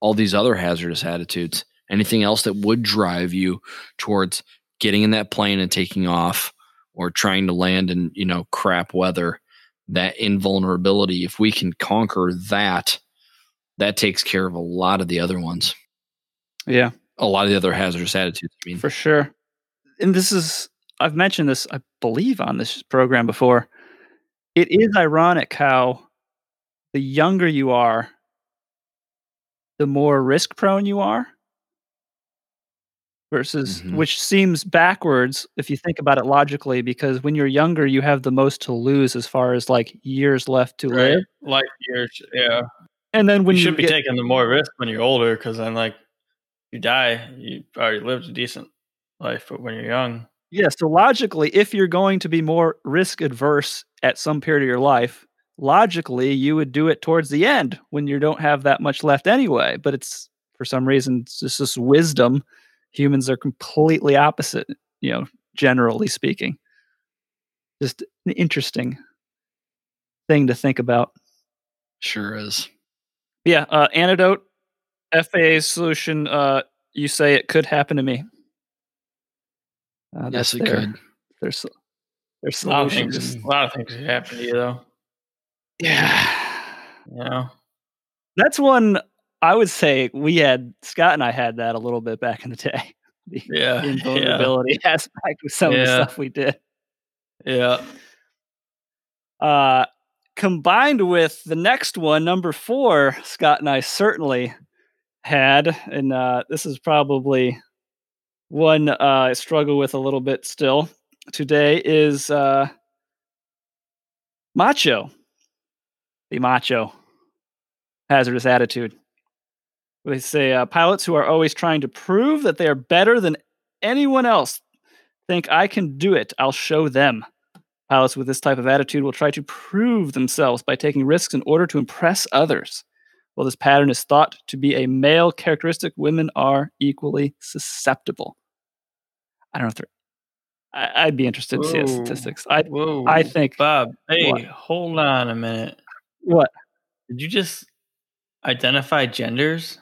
all these other hazardous attitudes. Anything else that would drive you towards getting in that plane and taking off, or trying to land in, you know, crap weather. That invulnerability, if we can conquer that, that takes care of a lot of the other ones. Yeah, a lot of the other hazardous attitudes. I mean, for sure. And this is, I've mentioned this, I believe, on this program before. It is ironic how the younger you are, the more risk prone you are, versus mm-hmm. which seems backwards if you think about it logically, because when you're younger, you have the most to lose as far as like years left to right? live. Life years, yeah. And then when you, you should be get, taking the more risk when you're older, because then like you die, you already lived a decent life, but when you're young. Yeah, so logically, if you're going to be more risk adverse at some period of your life, logically you would do it towards the end when you don't have that much left anyway. But it's, for some reason, it's just this wisdom. Humans are completely opposite, you know, generally speaking. Just an interesting thing to think about. Sure is. Yeah, uh, antidote, F A A solution, uh, you say it could happen to me. Uh, yes, it their, could. There's, there's a lot of things. A lot of things could happen to you, though. Yeah. Yeah. That's one I would say we had, Scott and I had that a little bit back in the day. The yeah. invulnerability yeah. aspect with some yeah. of the stuff we did. Yeah. Uh, combined with the next one, number four, Scott and I certainly had, and uh, this is probably one uh, I struggle with a little bit still today, is uh, macho. The macho hazardous attitude. They say uh, pilots who are always trying to prove that they are better than anyone else think, I can do it, I'll show them. Pilots with this type of attitude will try to prove themselves by taking risks in order to impress others. While this pattern is thought to be a male characteristic, women are equally susceptible. I don't know if they're... I, I'd be interested Whoa. to see the statistics. I, Whoa. I think... Bob, hey, what? Hold on a minute. What? Did you just identify genders?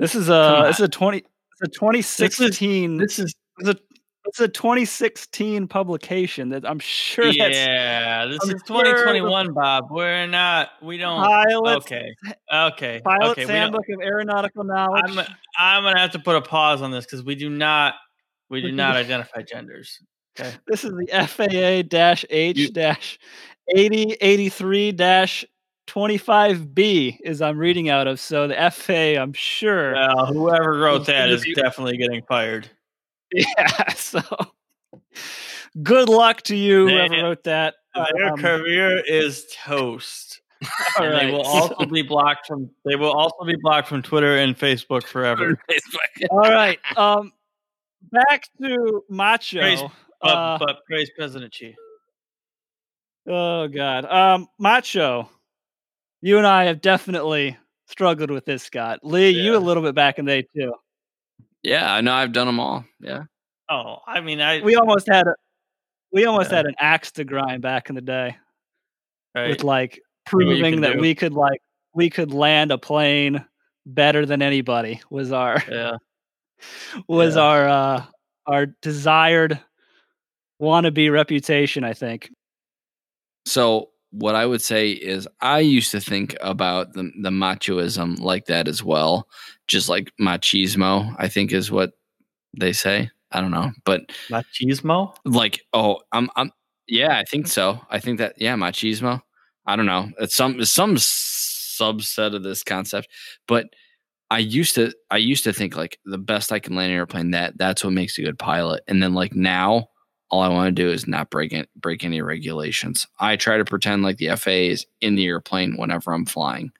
This is a... This is a, twenty, this is a twenty sixteen... This is... This is a, It's a twenty sixteen publication that I'm sure yeah, that's... Yeah, this I'm is twenty twenty-one, sure, Bob. We're not... We don't... Pilots, okay. Okay. Pilot's okay, Handbook of Aeronautical Knowledge. I'm, I'm going to have to put a pause on this because we do not... We do not identify genders. Okay. This is the F A A H eighty eighty-three twenty-five B is I'm reading out of. So the F A A, I'm sure... Well, whoever wrote that is definitely getting fired. Yeah, so good luck to you, they, whoever wrote that. Their um, career is toast. All right. They will also be blocked from. They will also be blocked from Twitter and Facebook forever. All right, um, back to macho. Praise, uh, but, but praise President Xi. Oh God, um, macho. You and I have definitely struggled with this, Scott. Lee, yeah. you a little bit back in the day too. Yeah, I know. I've done them all. Yeah. Oh, I mean, I we almost had a we almost yeah. had an axe to grind back in the day, right. with like proving that do. we could like we could land a plane better than anybody was our yeah. was yeah. our uh, our desired wannabe reputation, I think. So what I would say is I used to think about the, the machoism like that as well. Just like machismo, I think is what they say. I don't know, but machismo? Like, oh, I'm, I'm, yeah, I think so. I think that, yeah, machismo. I don't know. It's some, it's some subset of this concept, but I used to, I used to think like the best I can land an airplane, that that's what makes a good pilot. And then like now, all I want to do is not break it, break any regulations. I try to pretend like the F A A is in the airplane whenever I'm flying,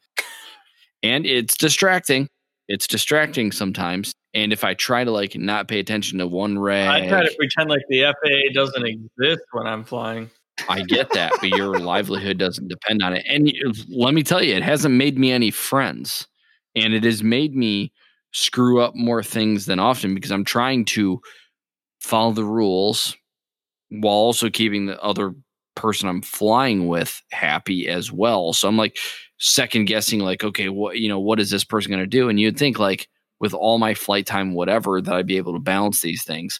and it's distracting. It's distracting sometimes. And if I try to like not pay attention to one reg, I try to pretend like the F A A doesn't exist when I'm flying. I get that, but your livelihood doesn't depend on it. And you, let me tell you, it hasn't made me any friends, and it has made me screw up more things than often because I'm trying to follow the rules while also keeping the other person I'm flying with happy as well. So I'm like second guessing, like, okay, what, you know, what is this person going to do? And you'd think like with all my flight time, whatever, that I'd be able to balance these things.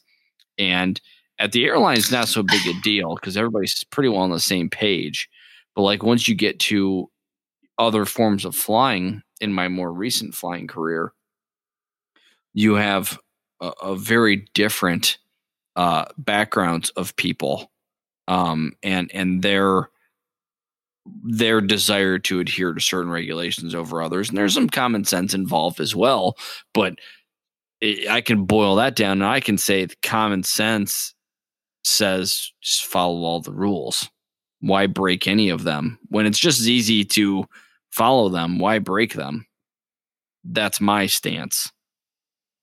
And at the airline, it's not so big a deal because everybody's pretty well on the same page. But like once you get to other forms of flying in my more recent flying career, you have a, a very different uh, backgrounds of people, um, and and their their desire to adhere to certain regulations over others. And there's some common sense involved as well, but it, I can boil that down and I can say the common sense says just follow all the rules. Why break any of them when it's just as easy to follow them? Why break them? That's my stance.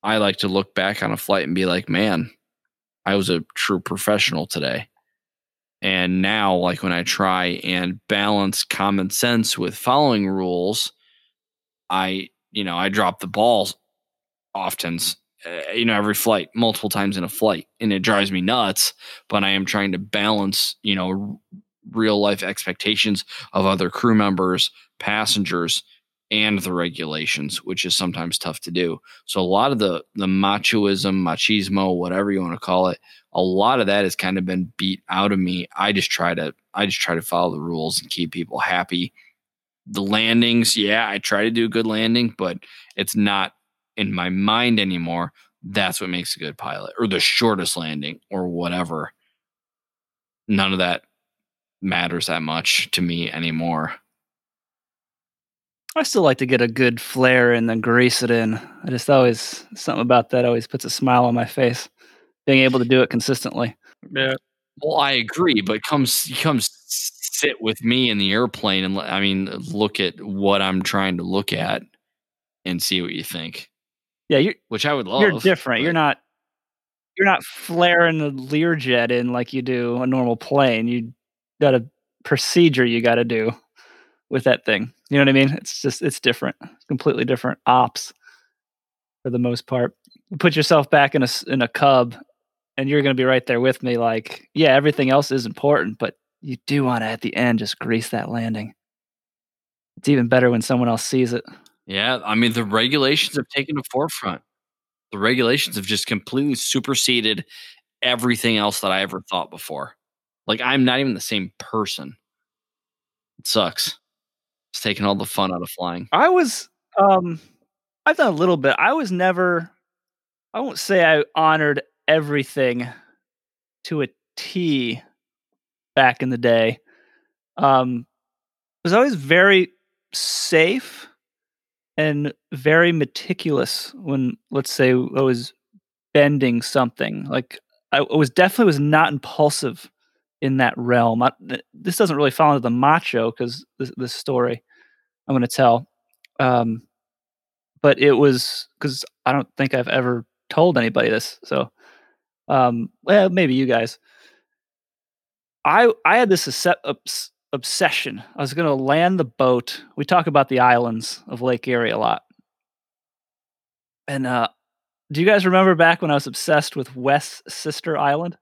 I like to look back on a flight and be like, man, I was a true professional today. And now, like when I try and balance common sense with following rules, I, you know, I drop the balls often, uh, you know, every flight, multiple times in a flight, and it drives me nuts. But I am trying to balance, you know, r- real life expectations of other crew members, passengers, and the regulations, which is sometimes tough to do. So a lot of the the machoism, machismo, whatever you want to call it, a lot of that has kind of been beat out of me. I just try to I just try to follow the rules and keep people happy. The landings, yeah, I try to do a good landing, but it's not in my mind anymore. That's what makes a good pilot, or the shortest landing, or whatever. None of that matters that much to me anymore. I still like to get a good flare and then grease it in. I just always, something about that always puts a smile on my face, being able to do it consistently. Yeah. Well, I agree, but come, come sit with me in the airplane and, I mean, look at what I'm trying to look at and see what you think. Yeah. You're, which I would love. You're different. But you're not, you're not flaring the Learjet in like you do a normal plane. You got a procedure you got to do with that thing. You know what I mean? It's just, it's different. It's completely different ops for the most part. You put yourself back in a, in a Cub and you're going to be right there with me. Like, yeah, everything else is important, but you do want to, at the end, just grease that landing. It's even better when someone else sees it. Yeah. I mean, the regulations have taken the forefront. The regulations have just completely superseded everything else that I ever thought before. Like, I'm not even the same person. It sucks. It's taking all the fun out of flying. I was, um, I've done a little bit. I was never, I won't say I honored everything to a T back in the day. Um, I was always very safe and very meticulous when, let's say, I was bending something. Like, I was definitely was not impulsive in that realm. I, this doesn't really fall into the macho because this, this story I'm going to tell. Um, but it was because I don't think I've ever told anybody this. So, um, well, maybe you guys. I I had this obs- obs- obsession. I was going to land the boat. We talk about the islands of Lake Erie a lot. And uh, do you guys remember back when I was obsessed with West Sister Island?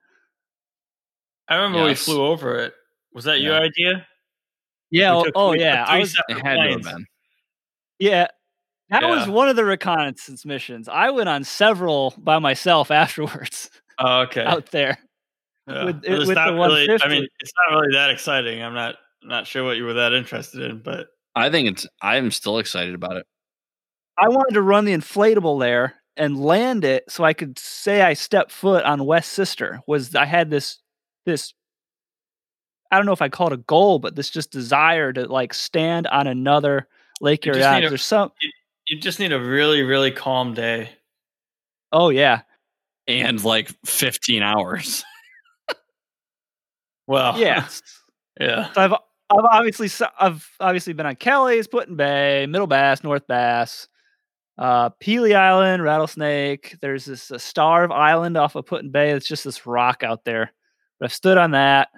I remember yes. We flew over it. Was that yeah. your idea? Yeah. We took, oh, we yeah. I was. It had to have been. Yeah. That yeah. was one of the reconnaissance missions. I went on several by myself afterwards. Oh, okay. Out there. Yeah. With, well, it's with not the really, I mean, it's not really that exciting. I'm not I'm not sure what you were that interested in, but I think it's. I'm still excited about it. I wanted to run the inflatable there and land it, so I could say I stepped foot on West Sister. Was I had this. This, I don't know if I call it a goal, but this just desire to like stand on another Lake Erie. There's some. You, you just need a really, really calm day. Oh yeah, and like fifteen hours. Well, yeah, yeah. So I've I've obviously I've obviously been on Kelly's, Put-in-Bay, Middle Bass, North Bass, uh, Pelee Island, Rattlesnake. There's this uh, Starve Island off of Put-in-Bay. It's just this rock out there. But I've stood on that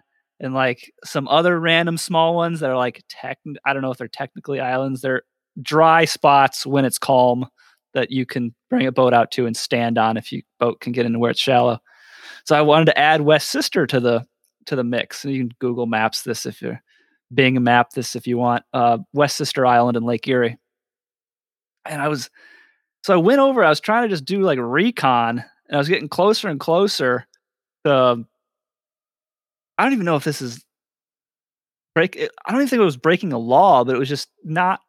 and like some other random small ones that are like tech. I don't know if they're technically islands. They're dry spots when it's calm that you can bring a boat out to and stand on if your boat can get into where it's shallow. So I wanted to add West Sister to the to the mix. And you can Google Maps this if you're Bing Map this if you want. Uh, West Sister Island and Lake Erie. And I was so I went over. I was trying to just do like recon, and I was getting closer and closer to. I don't even know if this is break. I don't even think it was breaking a law, but it was just not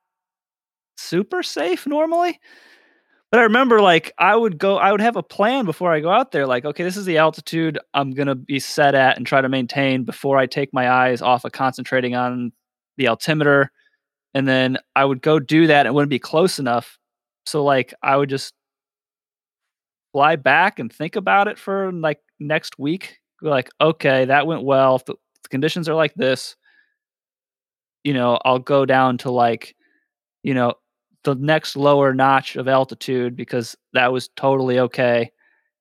super safe normally. But I remember, like, I would go, I would have a plan before I go out there. Like, okay, this is the altitude I'm going to be set at and try to maintain before I take my eyes off of concentrating on the altimeter. And then I would go do that. It wouldn't be close enough. So, like, I would just fly back and think about it for, like, next week. Like, okay, that went well. If the conditions are like this, you know, I'll go down to, like, you know, the next lower notch of altitude because that was totally okay.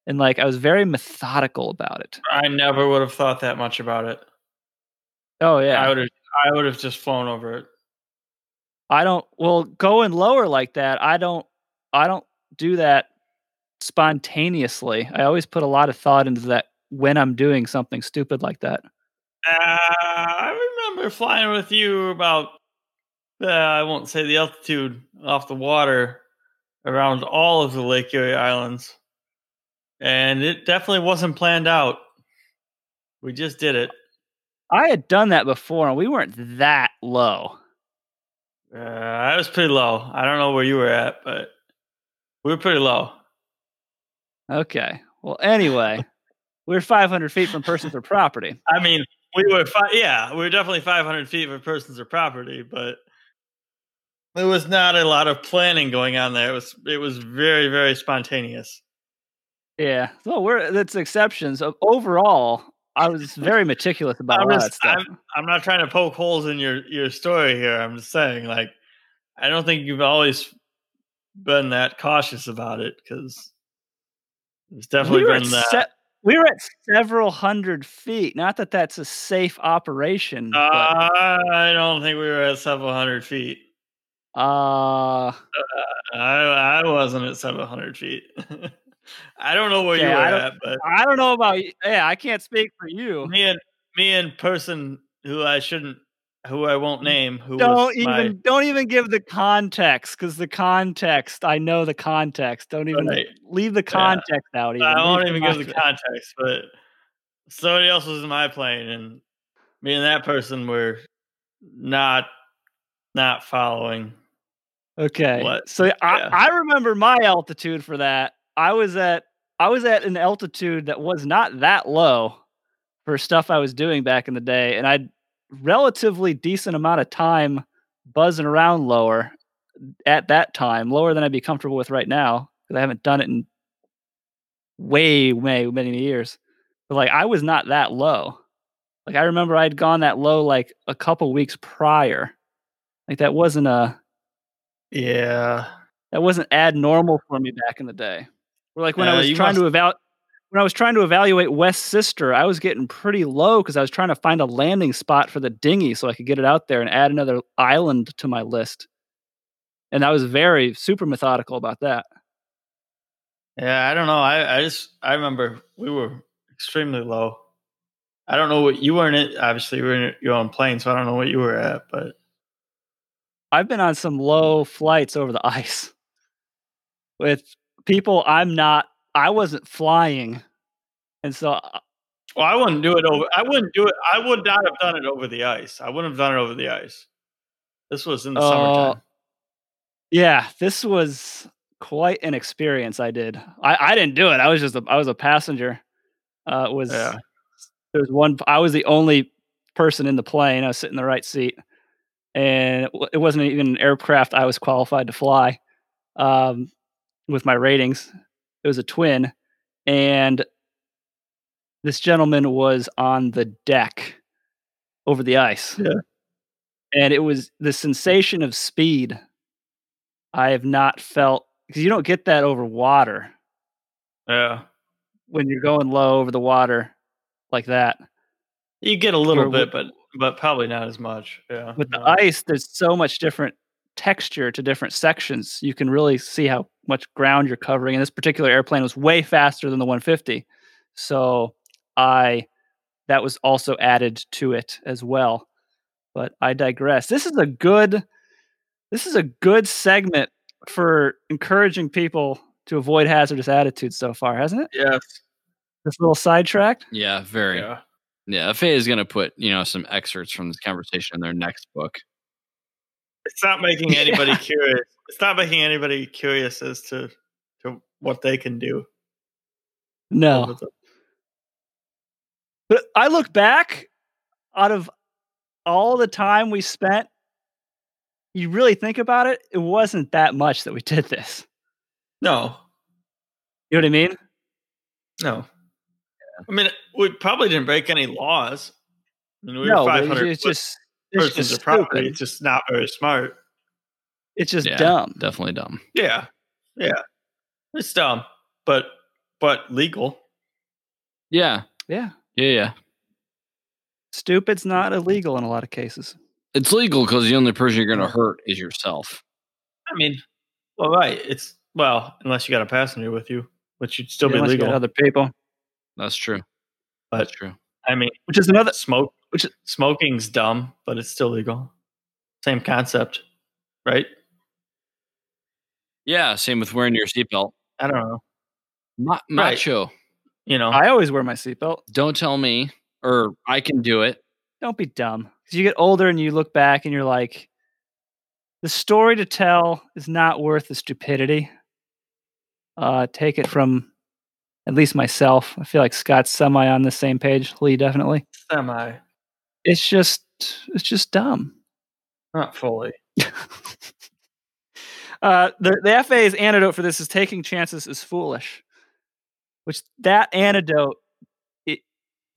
And like, I was very methodical about it. I never would have thought that much about it. Oh yeah. I would have, I would have just flown over it. I don't, well, going lower like that, I don't, I don't do that spontaneously. I always put a lot of thought into that when I'm doing something stupid like that. Uh, I remember flying with you about, Uh, I won't say the altitude off the water around all of the Lake Erie Islands. And it definitely wasn't planned out. We just did it. I had done that before, and we weren't that low. Uh, I was pretty low. I don't know where you were at, but we were pretty low. Okay. Well, anyway, we were five hundred feet from persons or property. I mean, we were, fi- yeah, we were definitely five hundred feet from persons or property, but there was not a lot of planning going on there. It was it was very, very spontaneous. Yeah. So we're that's exceptions. Overall, I was very meticulous about all that stuff. I'm, I'm not trying to poke holes in your, your story here. I'm just saying, like, I don't think you've always been that cautious about it, because it's definitely we been that. Se- we were at several hundred feet. Not that that's a safe operation. Uh, I don't think we were at several hundred feet. Uh, uh, I I wasn't at seven hundred feet. I don't know where yeah, you were at, but I don't know about you. Yeah, I can't speak for you. Me and me and person who I shouldn't, who I won't name, who don't was even my, don't even give the context, because the context I know the context. Don't even right. leave the context yeah. out. Even. I won't leave even the give the context, but somebody else was in my plane, and me and that person were not not following. Okay. What? So yeah. I, I remember my altitude for that. I was at I was at an altitude that was not that low for stuff I was doing back in the day, and I had relatively decent amount of time buzzing around lower at that time, lower than I'd be comfortable with right now, because I haven't done it in way, way many years. But like, I was not that low. Like, I remember I'd gone that low like a couple weeks prior. Like, that wasn't a... Yeah. That wasn't abnormal for me back in the day. Or like when yeah, I was trying must... to evaluate when I was trying to evaluate West Sister, I was getting pretty low because I was trying to find a landing spot for the dinghy so I could get it out there and add another island to my list. And I was very super methodical about that. Yeah, I don't know. I, I just I remember we were extremely low. I don't know what you weren't in. Obviously, you were in your own plane, so I don't know what you were at, but I've been on some low flights over the ice with people I'm not, I wasn't flying. And so, well, I wouldn't do it over, I wouldn't do it. I would not have done it over the ice. I wouldn't have done it over the ice. This was in the uh, summertime. Yeah. This was quite an experience I did. I, I didn't do it. I was just, a, I was a passenger. Uh, it was, yeah. There was one, I was the only person in the plane. I was sitting in the right seat. And it wasn't even an aircraft I was qualified to fly um, with my ratings. It was a twin. And this gentleman was on the deck over the ice. Yeah. And it was the sensation of speed I have not felt, because you don't get that over water. Yeah. When you're going low over the water like that. You get a little or, bit, but... But probably not as much. Yeah. With the ice, there's so much different texture to different sections. You can really see how much ground you're covering. And this particular airplane was way faster than the one fifty. So I that was also added to it as well. But I digress. This is a good this is a good segment for encouraging people to avoid hazardous attitudes so far, hasn't it? Yes. This little sidetracked? Yeah, very. Yeah. Yeah, F A A is going to put, you know, some excerpts from this conversation in their next book. It's not making anybody yeah. curious. It's not making anybody curious as to what they can do. No. But I look back, out of all the time we spent, you really think about it, it wasn't that much that we did this. No. You know what I mean? No. I mean, we probably didn't break any laws. I mean, we no, were five hundred it's just, persons it's just of property. It's just not very smart. It's just yeah, dumb. Definitely dumb. Yeah. Yeah. It's dumb, but but legal. Yeah. Yeah. Yeah. Yeah. Stupid's not illegal in a lot of cases. It's legal because the only person you're going to hurt is yourself. I mean, well, right. It's, well, unless you got a passenger with you, which you'd still yeah, be legal. You got other people. That's true. But, That's true. I mean, which is another smoke. Which is, smoking's dumb, but it's still legal. Same concept, right? Yeah, same with wearing your seatbelt. I don't know. Ma- macho, right. You know. I always wear my seatbelt. Don't tell me, or I can do it. Don't be dumb. Because you get older and you look back and you're like, the story to tell is not worth the stupidity. Uh, take it from. At least myself. I feel like Scott's semi on the same page. Lee, definitely. Semi. It's just, it's just dumb. Not fully. uh, the, the F A A's antidote for this is taking chances is foolish. Which, that antidote, it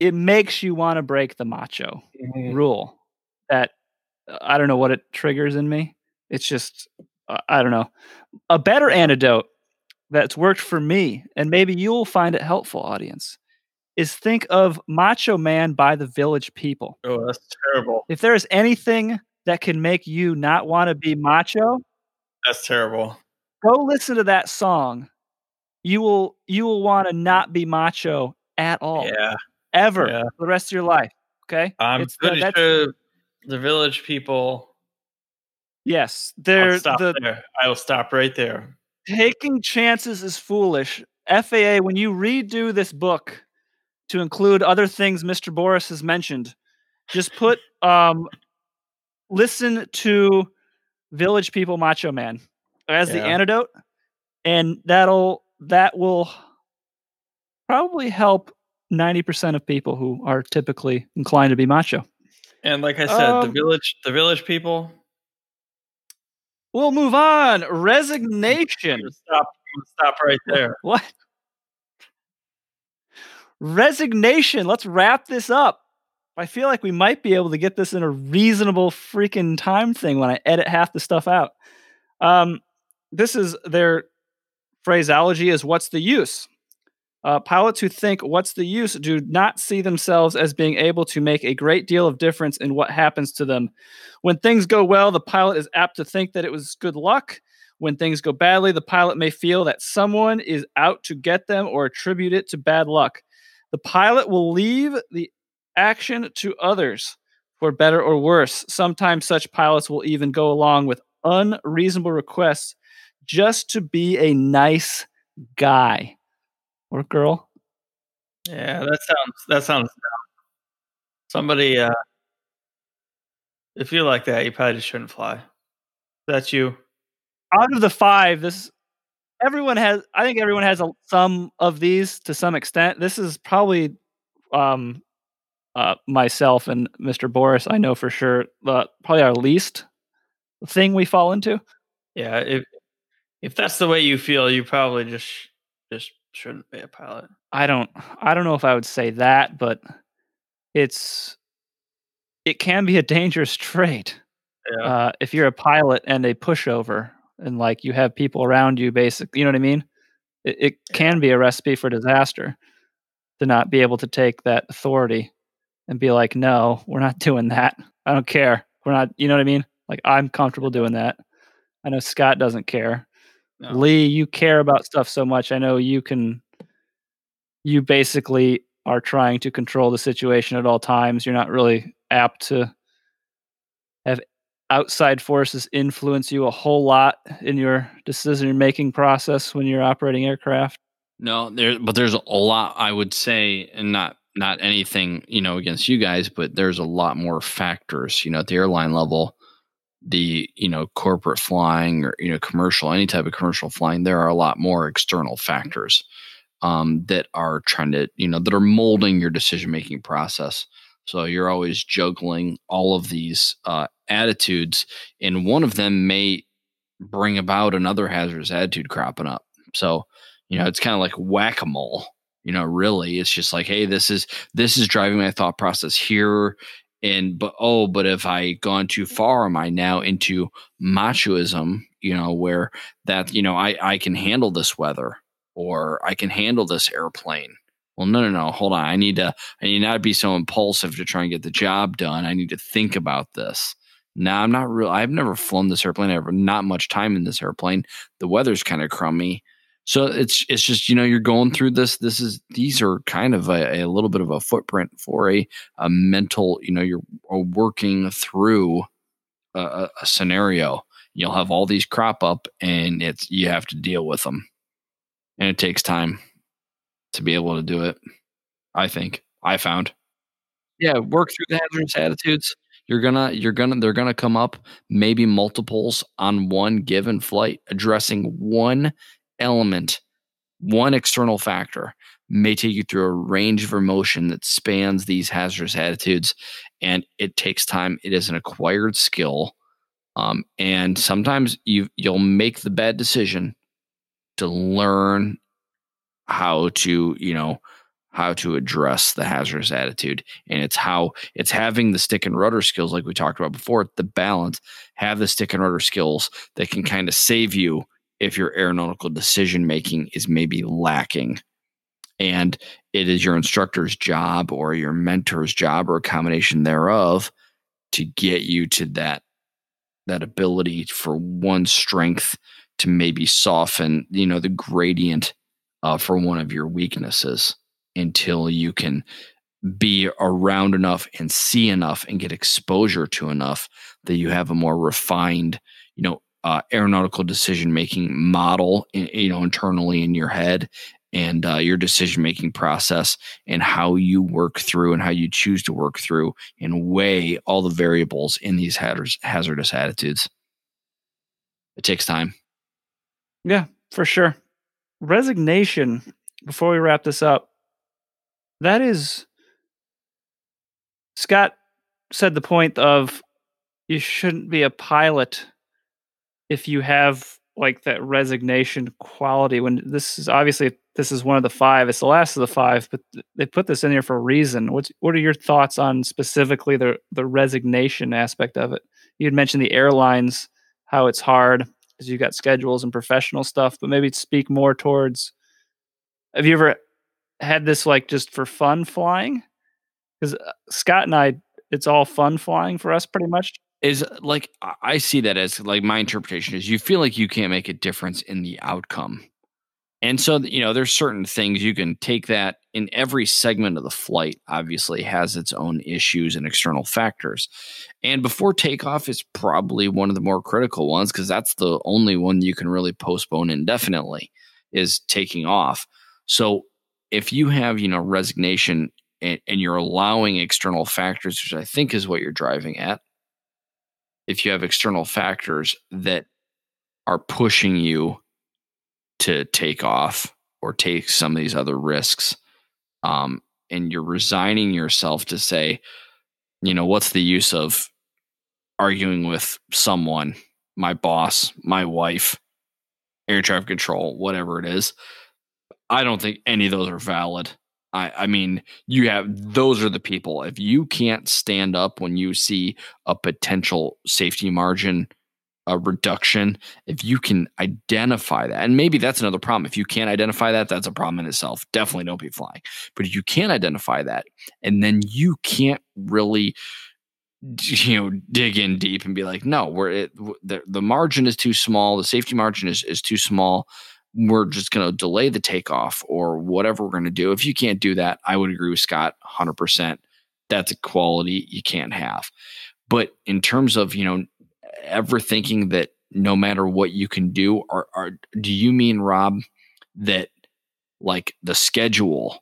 it makes you want to break the macho mm-hmm. rule. That, I don't know what it triggers in me. It's just, uh, I don't know. A better antidote that's worked for me, and maybe you'll find it helpful, audience, is think of Macho Man by the Village People. Oh, that's terrible. If there is anything that can make you not want to be macho, that's terrible. Go listen to that song. You will you will want to not be macho at all. Yeah. Ever. Yeah. For the rest of your life. Okay? I'm it's pretty the, sure the Village People. Yes. They're I'll stop the, there. I will stop right there. Taking chances is foolish. F A A, when you redo this book to include other things Mister Boris has mentioned, just put, um, listen to Village People Macho Man as yeah. the antidote. And that'll, that will probably help ninety percent of people who are typically inclined to be macho. And like I said, um, the village, the village people, we'll move on. Resignation. Stop. Stop right there. What? Resignation. Let's wrap this up. I feel like we might be able to get this in a reasonable freaking time thing when I edit half the stuff out. Um, this is their phraseology is what's the use? Uh, pilots who think what's the use do not see themselves as being able to make a great deal of difference in what happens to them. When things go well, the pilot is apt to think that it was good luck. When things go badly, the pilot may feel that someone is out to get them or attribute it to bad luck. The pilot will leave the action to others, for better or worse. Sometimes such pilots will even go along with unreasonable requests just to be a nice guy. Or girl. Yeah, that sounds that sounds dumb. Somebody uh if you're like that, you probably just shouldn't fly. That's you. Out of the five, this everyone has I think everyone has a, some of these to some extent. This is probably um uh myself and Mister Boris, I know for sure, uh, probably our least thing we fall into. Yeah, if if that's the way you feel, you probably just just shouldn't be a pilot. I don't I don't know if I would say that, but it's it can be a dangerous trait. Yeah. Uh, if you're a pilot and a pushover and like you have people around you basically, you know what I mean? It, it yeah. can be a recipe for disaster to not be able to take that authority and be like, no, we're not doing that. I don't care. We're not, you know what I mean? Like, I'm comfortable doing that. I know Scott doesn't care. No. Lee, you care about stuff so much. I know you can, you basically are trying to control the situation at all times. You're not really apt to have outside forces influence you a whole lot in your decision-making process when you're operating aircraft. No, there, but there's a lot, I would say, and not, not anything, you know, against you guys, but there's a lot more factors, you know, at the airline level the, you know, corporate flying or, you know, commercial, any type of commercial flying, there are a lot more external factors um, that are trying to, you know, that are molding your decision-making process. So you're always juggling all of these uh, attitudes, and one of them may bring about another hazardous attitude cropping up. So, you know, it's kind of like whack-a-mole, you know, really. It's just like, hey, this is, this is driving my thought process here. And, but, oh, but if I gone too far, am I now into machoism, you know, where that, you know, I, I can handle this weather, or I can handle this airplane. Well, no, no, no, hold on. I need to, I need not to be so impulsive to try and get the job done. I need to think about this. No, I'm not real. I've never flown this airplane. I have not much time in this airplane. The weather's kind of crummy. So it's, it's just, you know, you're going through this, this is, these are kind of a, a little bit of a footprint for a, a mental, you know, you're working through a, a scenario. You'll have all these crop up, and it's, you have to deal with them, and it takes time to be able to do it. I think I found, yeah, work through the hazardous attitudes. You're gonna, you're gonna, they're gonna come up, maybe multiples on one given flight. Addressing one element, one external factor, may take you through a range of emotion that spans these hazardous attitudes, and it takes time. It is an acquired skill, um, and sometimes you you'll make the bad decision to learn how to, you know, how to address the hazardous attitude. And it's how it's having the stick and rudder skills, like we talked about before, the balance, have the stick and rudder skills that can kind of save you if your aeronautical decision-making is maybe lacking. And it is your instructor's job, or your mentor's job, or a combination thereof, to get you to that, that ability for one strength to maybe soften, you know, the gradient uh, for one of your weaknesses, until you can be around enough and see enough and get exposure to enough that you have a more refined, you know, uh, aeronautical decision-making model, in, you know, internally in your head, and uh, your decision-making process, and how you work through and how you choose to work through and weigh all the variables in these hazardous, hazardous attitudes. It takes time. Yeah, for sure. Resignation, before we wrap this up, that is, Scott said the point of you shouldn't be a pilot if you have like that resignation quality. When this is obviously, this is one of the five, it's the last of the five, but they put this in here for a reason. What's, what are your thoughts on specifically the, the resignation aspect of it? You had mentioned the airlines, how it's hard because you've got schedules and professional stuff, but maybe speak more towards, have you ever had this like just for fun flying? Because Scott and I, it's all fun flying for us pretty much. Is like, I see that as like, my interpretation is you feel like you can't make a difference in the outcome. And so, you know, there's certain things you can take that in every segment of the flight, obviously has its own issues and external factors. And before takeoff is probably one of the more critical ones, because that's the only one you can really postpone indefinitely, is taking off. So if you have, you know, resignation, and, and you're allowing external factors, which I think is what you're driving at, if you have external factors that are pushing you to take off or take some of these other risks, um, and you're resigning yourself to say, you know, what's the use of arguing with someone, my boss, my wife, air traffic control, whatever it is. I don't think any of those are valid. I, I mean, you have, those are the people. If you can't stand up when you see a potential safety margin uh, reduction, if you can identify that, and maybe that's another problem. If you can't identify that, that's a problem in itself. Definitely don't be flying. But if you can't identify that, and then you can't really, you know, dig in deep and be like, no, we're it, the, the margin is too small. The safety margin is, is too small. We're just going to delay the takeoff or whatever we're going to do. If you can't do that, I would agree with Scott one hundred percent. That's a quality you can't have. But in terms of, you know, ever thinking that no matter what you can do, or, or do you mean, Rob, that like the schedule,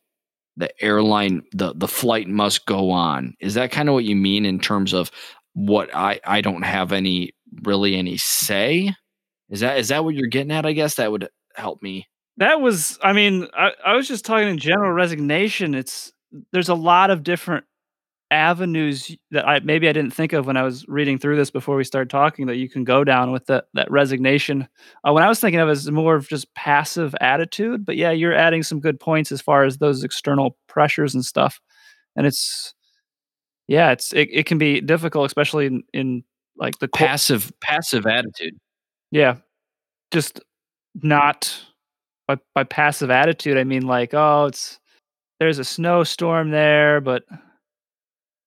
the airline, the, the flight must go on? Is that kind of what you mean in terms of what I, I don't have any really any say. Is that is that what you're getting at? I guess that would help me. That was, I mean, I, I was just talking in general resignation. It's there's a lot of different avenues that I maybe I didn't think of when I was reading through this before we started talking that you can go down with that that resignation. Uh, what I was thinking of is more of just passive attitude. But yeah, you're adding some good points as far as those external pressures and stuff. And it's yeah, it's it, it can be difficult, especially in, in like the passive co- passive attitude. Yeah, just not by by passive attitude. I mean, like, oh, it's there's a snowstorm there, but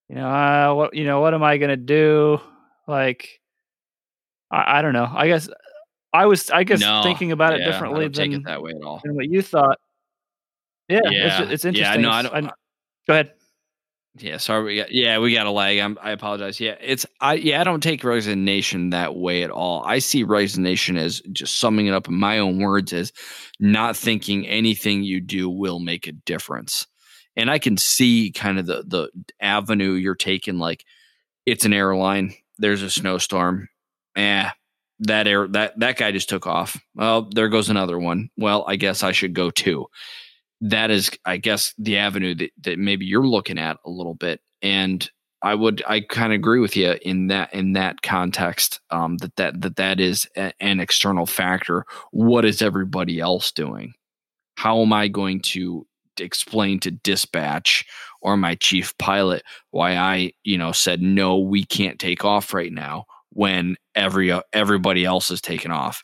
you know, uh, what you know, what am I gonna do? Like, I, I don't know. I guess I was, I guess, no, thinking about yeah, it differently I don't than take it that way at all. Than what you thought. Yeah, yeah. It's, it's interesting. Yeah, no, I don't, I, go ahead. Yeah, sorry. We got, yeah, we got a lag. I'm, I apologize. Yeah, it's I. Yeah, I don't take resignation that way at all. I see resignation as just summing it up in my own words as not thinking anything you do will make a difference. And I can see kind of the the avenue you're taking. Like it's an airline. There's a snowstorm. Eh, that air that that guy just took off. Well, there goes another one. Well, I guess I should go too. That is, I guess, the avenue that, that maybe you're looking at a little bit. And I would, I kind of agree with you in that, in that context, um, that, that, that, that is a, an external factor. What is everybody else doing? How am I going to explain to dispatch or my chief pilot why I, you know, said, no, we can't take off right now when every, uh, everybody else is taking off?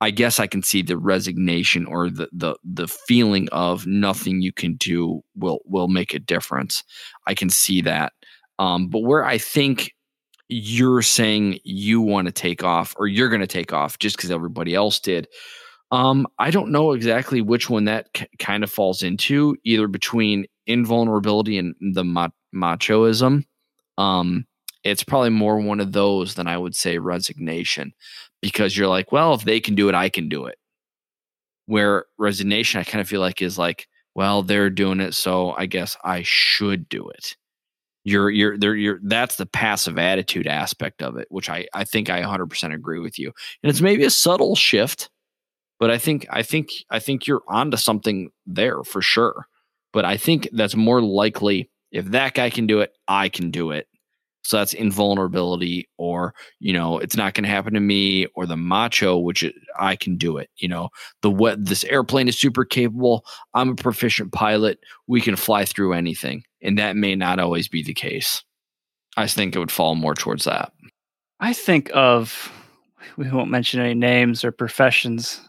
I guess I can see the resignation or the, the the feeling of nothing you can do will will make a difference. I can see that. Um, but where I think you're saying you want to take off or you're going to take off just because everybody else did, um, I don't know exactly which one that c- kind of falls into, either between invulnerability and the ma- machoism. Um, it's probably more one of those than I would say resignation. Because you're like, well, if they can do it, I can do it. Where resignation, I kind of feel like is like, well, they're doing it, so I guess I should do it. You're, you're, there, you're. That's the passive attitude aspect of it, which I, I think I one hundred percent agree with you. And it's maybe a subtle shift, but I think, I think, I think you're onto something there for sure. But I think that's more likely if that guy can do it, I can do it. So that's invulnerability or, you know, it's not going to happen to me, or the macho, which is, I can do it. You know, the what this airplane is super capable. I'm a proficient pilot. We can fly through anything. And that may not always be the case. I think it would fall more towards that. I think of, we won't mention any names or professions.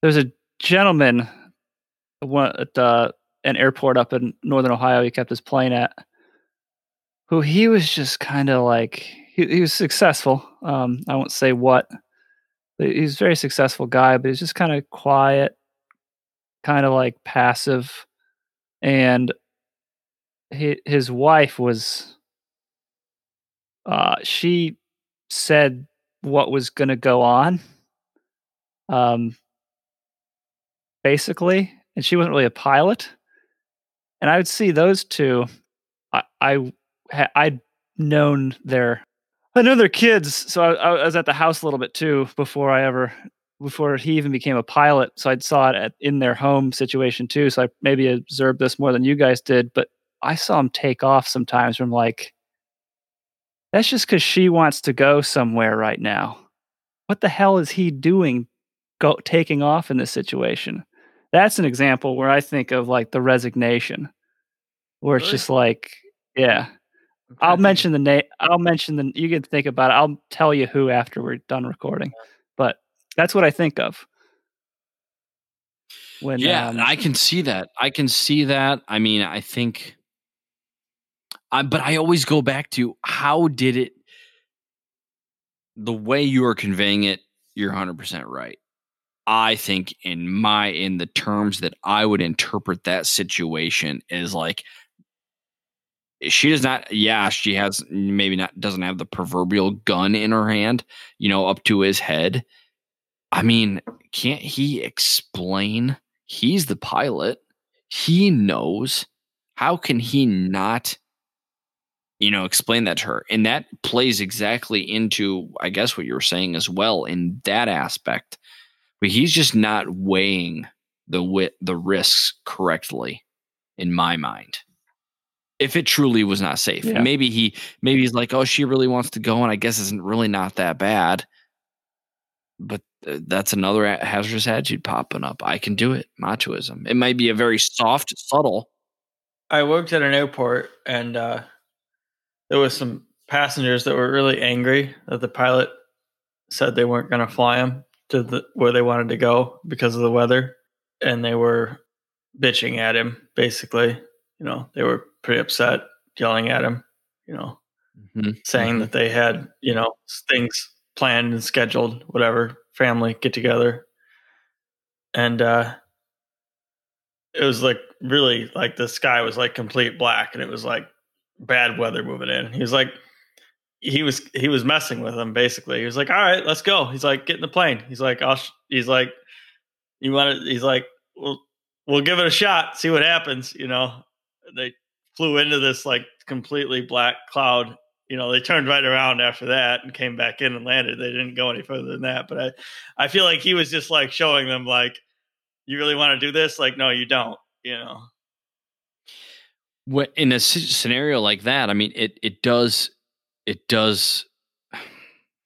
There's a gentleman at uh, an airport up in Northern Ohio he kept his plane at. Who he was just kind of like, he, he was successful. Um, I won't say what. But he was a very successful guy, but he's just kind of quiet, kind of like passive. And he, his wife was, uh, she said what was going to go on, um, basically. And she wasn't really a pilot. And I would see those two. I, I I'd known their, I know their kids. So I, I was at the house a little bit too before I ever, before he even became a pilot. So I'd saw it at, in their home situation too. So I maybe observed this more than you guys did, but I saw him take off sometimes from like, that's just because she wants to go somewhere right now. What the hell is he doing? Go taking off in this situation. That's an example where I think of like the resignation where it's really? Just like, yeah. I'll mention the name. I'll mention the. You can think about it. I'll tell you who after we're done recording. But that's what I think of. When, yeah, um, I can see that. I can see that. I mean, I think. I, but I always go back to how did it. The way you are conveying it, you're one hundred percent right. I think in my in the terms that I would interpret that situation is like. She does not, yeah, she has maybe not, doesn't have the proverbial gun in her hand, you know, up to his head. I mean, can't he explain? He's the pilot. He knows. How can he not you know, explain that to her. And that plays exactly into, I guess, what you were saying as well in that aspect. But he's just not weighing the wit, the risks correctly, in my mind. If it truly was not safe, yeah. maybe he, maybe he's like, oh, she really wants to go, and I guess it's really not that bad. But that's another hazardous attitude popping up. I can do it. Machoism. It might be a very soft, subtle. I worked at an airport, and uh, there was some passengers that were really angry that the pilot said they weren't going to fly them to the, where they wanted to go because of the weather, and they were bitching at him. Basically, you know, they were pretty upset, yelling at him, you know, mm-hmm. saying that they had, you know, things planned and scheduled, whatever, family get together. And uh, it was like really like the sky was like complete black, and it was like bad weather moving in. He was like, he was, he was messing with them. Basically, he was like, all right, let's go. He's like, get in the plane. He's like, I'll sh-. he's like, you want to, he's like, we'll, we'll give it a shot. See what happens. You know, they flew into this like completely black cloud. You know, they turned right around after that and came back in and landed. They didn't go any further than that. But I, I feel like he was just like showing them like, you really want to do this? Like, no, you don't, you know. What, in a scenario like that, I mean, it, it does, it does,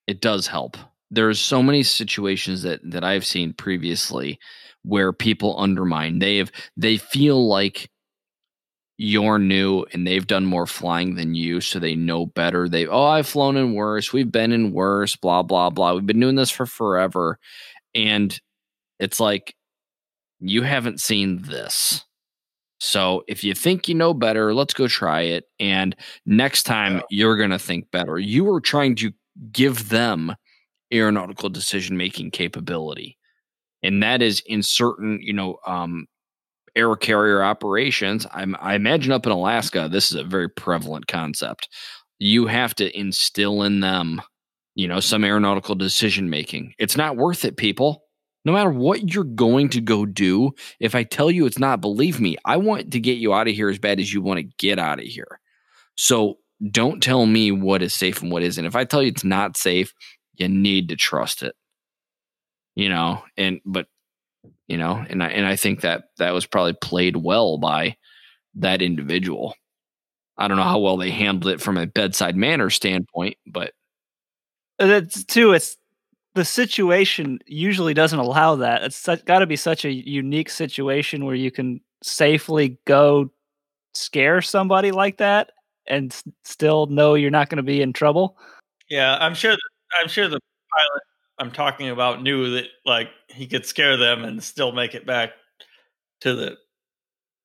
it does help. There's so many situations that, that I've seen previously where people undermine. They have, they feel like you're new and they've done more flying than you, so they know better. They, oh, I've flown in worse. We've been in worse, blah, blah, blah. We've been doing this for forever. And it's like, you haven't seen this. So if you think you know better, let's go try it. And next time yeah. you're going to think better. You were trying to give them aeronautical decision-making capability. And that is in certain, you know, um, air carrier operations. I'm, I imagine up in Alaska, this is a very prevalent concept. You have to instill in them, you know, some aeronautical decision making. It's not worth it, people. No matter what you're going to go do, if I tell you it's not, believe me, I want to get you out of here as bad as you want to get out of here. So don't tell me what is safe and what isn't. If I tell you it's not safe, you need to trust it. You know, and but you know, and I and I think that that was probably played well by that individual. I don't know how well they handled it from a bedside manner standpoint, but that's too. It's the situation usually doesn't allow that. It's got to be such a unique situation where you can safely go scare somebody like that and s- still know you're not going to be in trouble. Yeah, I'm sure. The, I'm sure the pilot I'm talking about knew that like he could scare them and still make it back to the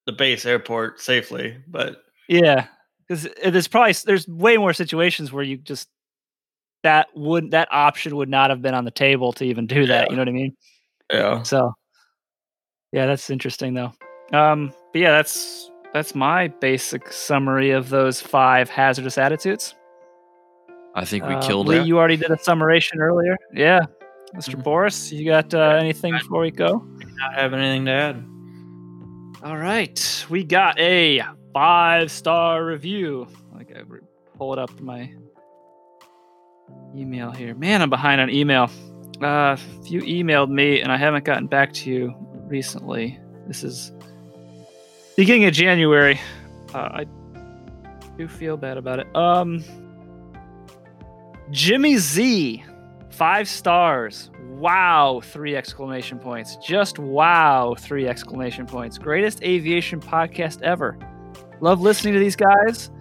the base airport safely. But yeah, because there's probably there's way more situations where you just that would that option would not have been on the table to even do that. Yeah. You know what I mean? Yeah. So yeah, that's interesting though. Um, but yeah, that's that's my basic summary of those five hazardous attitudes. I think we uh, killed Lee, it. You already did a summation earlier. Yeah. Mister Mm-hmm. Boris, you got uh, anything before we go? I do not have anything to add. All right. We got a five-star review. Like I pull it up in my email here. Man, I'm behind on email. Uh, if you emailed me and I haven't gotten back to you recently, this is beginning of January. Uh, I do feel bad about it. Um... Jimmy Z, five stars. Wow, three exclamation points. Just wow, three exclamation points. Greatest aviation podcast ever. Love listening to these guys.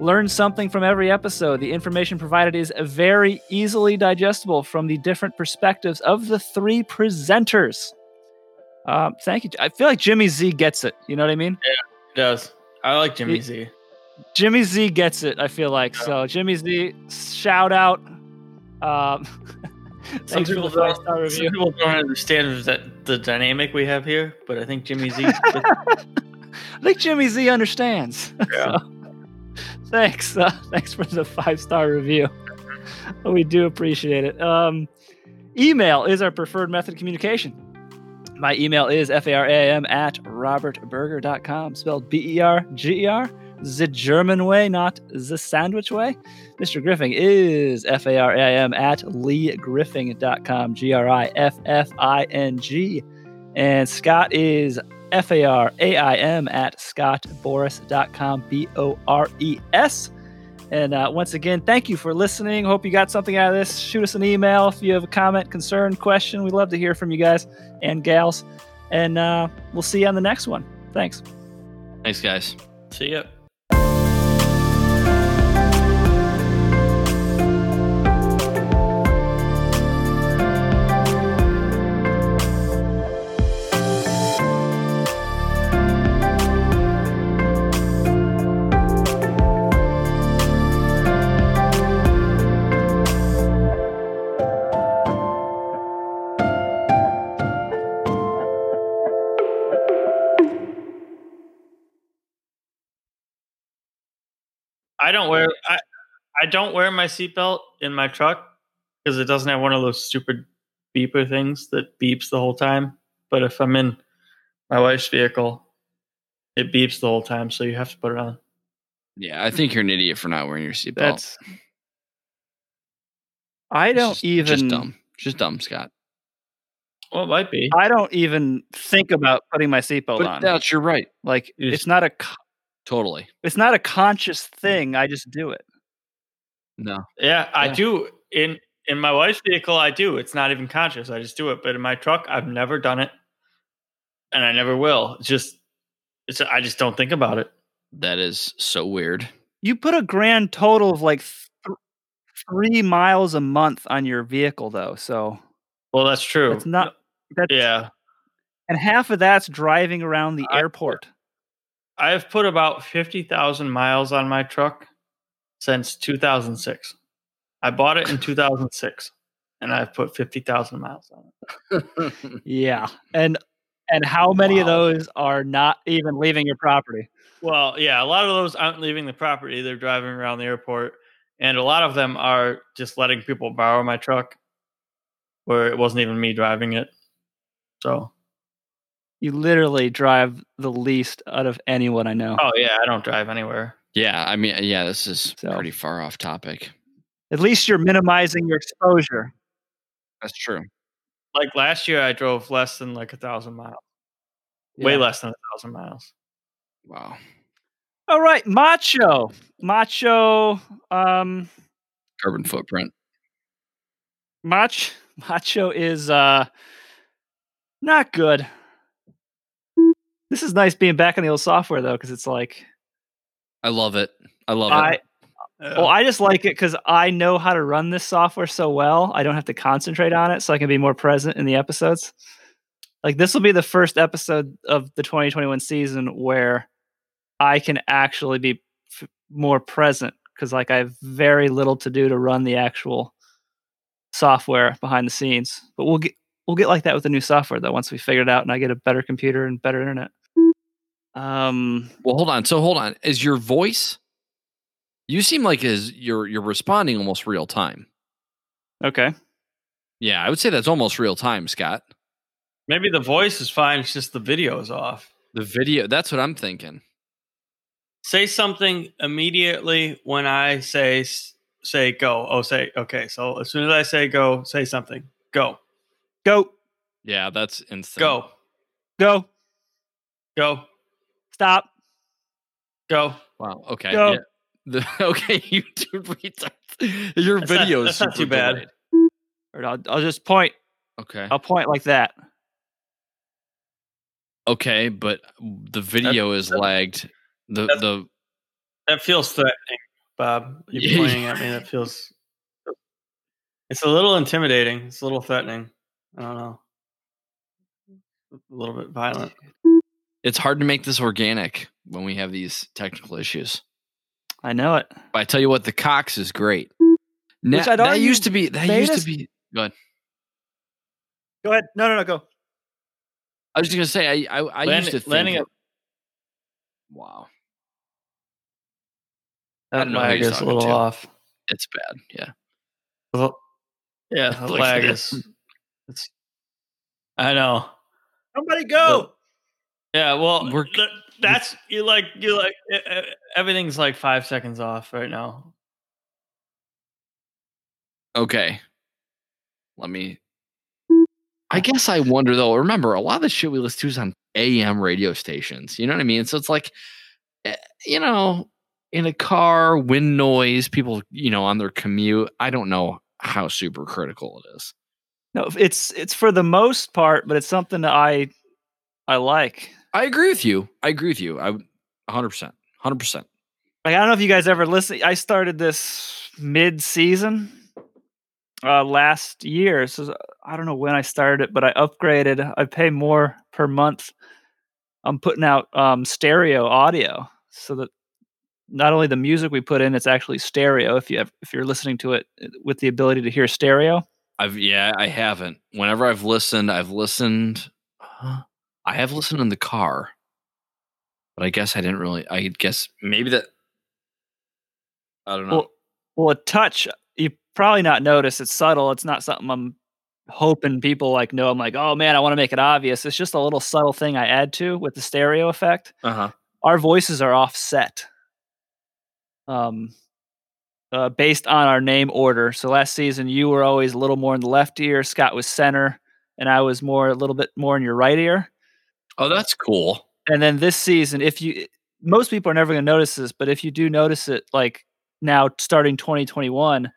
Learn something from every episode. The information provided is very easily digestible from the different perspectives of the three presenters. Um, thank you. I feel like Jimmy Z gets it. You know what I mean? Yeah, he does. I like Jimmy he- Z. Jimmy Z gets it, I feel like. So, Jimmy Z, shout out. Um, some, people don't, some people don't understand that the dynamic we have here, but I think Jimmy Z. I think Jimmy Z understands. Yeah. So, thanks. Uh, thanks for the five-star review. We do appreciate it. Um, email is our preferred method of communication. My email is F A R A I M at robert berger dot com, spelled B E R G E R. the German way, not the sandwich way. Mister Griffin is F A R A I M at lee griffin dot com, G R I F F I N G. And Scott is F A R A I M at scott boris dot com, B O R E S. And uh, once again, thank you for listening. Hope you got something out of this. Shoot us an email if you have a comment, concern, question. We'd love to hear from you guys and gals. And uh, we'll see you on the next one. Thanks. Thanks, guys. See ya. I don't wear I, I don't wear my seatbelt in my truck because it doesn't have one of those stupid beeper things that beeps the whole time. But if I'm in my wife's vehicle, it beeps the whole time, so you have to put it on. Yeah, I think you're an idiot for not wearing your seatbelt. That's I don't just, even just dumb. Just dumb, Scott. Well, it might be. I don't even think about putting my seatbelt but on. That's you're right. Like you just, it's not a. Totally. It's not a conscious thing. I just do it. No. Yeah, I yeah. do. In in my wife's vehicle, I do. It's not even conscious. I just do it. But in my truck, I've never done it. And I never will. It's just, it's, I just don't think about it. That is so weird. You put a grand total of like th- three miles a month on your vehicle, though. So. Well, that's true. It's not. That's, yeah. And half of that's driving around the I, airport. I've put about fifty thousand miles on my truck since two thousand six. I bought it in two thousand six, and I've put fifty thousand miles on it. Yeah. And and how many wow. of those are not even leaving your property? Well, yeah, a lot of those aren't leaving the property. They're driving around the airport, and a lot of them are just letting people borrow my truck where it wasn't even me driving it. So... You literally drive the least out of anyone I know. Oh, yeah. I don't drive anywhere. Yeah. I mean, yeah, this is so, pretty far off topic. At least you're minimizing your exposure. That's true. Like last year, I drove less than like a thousand miles. Yeah. Way less than a thousand miles. Wow. All right. Macho. Macho. Um, Carbon footprint. Mach, macho is uh, not good. This is nice being back on the old software, though, because it's like... I love it. I love I, it. Well, I just like it because I know how to run this software so well. I don't have to concentrate on it, so I can be more present in the episodes. Like, this will be the first episode of the twenty twenty-one season where I can actually be f- more present because, like, I have very little to do to run the actual software behind the scenes. But we'll get... We'll get like that with the new software, though, once we figure it out and I get a better computer and better internet. Um, well, hold on. So hold on. Is your voice... You seem like is you're you're responding almost real time. Okay. Yeah, I would say that's almost real time, Scott. Maybe the voice is fine. It's just the video is off. The video. That's what I'm thinking. Say something immediately when I say, say go. Oh, say, okay. So as soon as I say go, say something. Go. Go. Yeah, that's instant. Go. Go. Go. Stop. Go. Wow. Okay. Go. Yeah. The, okay, YouTube. Your that's video not, is super not too bad. Or I'll, I'll just point. Okay. I'll point like that. Okay, but the video that, is that, lagged. The that, the that feels threatening, Bob. You're pointing at me. That feels. It's a little intimidating. It's a little threatening. I don't know. A little bit violent. It's hard to make this organic when we have these technical issues. I know it. But I tell you what, the Cox is great. Now, Which I'd that used to be. That used to be. Go ahead. Go ahead. No, no, no. Go. I was just gonna say. I. I, I Land, used to think. It, it, wow. That lag is a little to. off. It's bad. Yeah. Well, yeah. The lag is. It's, I know. Somebody go. But, yeah, well, we're, That's you like you like everything's like five seconds off right now. Okay, let me. I guess I wonder though. Remember, a lot of the shit we listen to is on A M radio stations. You know what I mean? So it's like, you know, in a car, wind noise, people, you know, on their commute. I don't know how super critical it is. No, it's it's for the most part, but it's something that I I like. I agree with you. I agree with you. I one hundred percent. one hundred percent. Like, I don't know if you guys ever listen. I started this mid-season uh, last year. So I don't know when I started it, but I upgraded. I pay more per month. I'm putting out um, stereo audio so that not only the music we put in, it's actually stereo. If you have, if you're listening to it with the ability to hear stereo. I've yeah, I haven't. Whenever I've listened, I've listened. Uh, I have listened in the car, but I guess I didn't really, I guess maybe that, I don't know. Well, well, a touch, you probably not notice. It's subtle. It's not something I'm hoping people like know. I'm like, oh man, I want to make it obvious. It's just a little subtle thing I add to with the stereo effect. Uh-huh. Our voices are offset um, uh, based on our name order. So last season you were always a little more in the left ear. Scott was center and I was more, a little bit more in your right ear. Oh, that's cool. And then this season, if you, most people are never going to notice this, but if you do notice it, like now starting twenty twenty-one,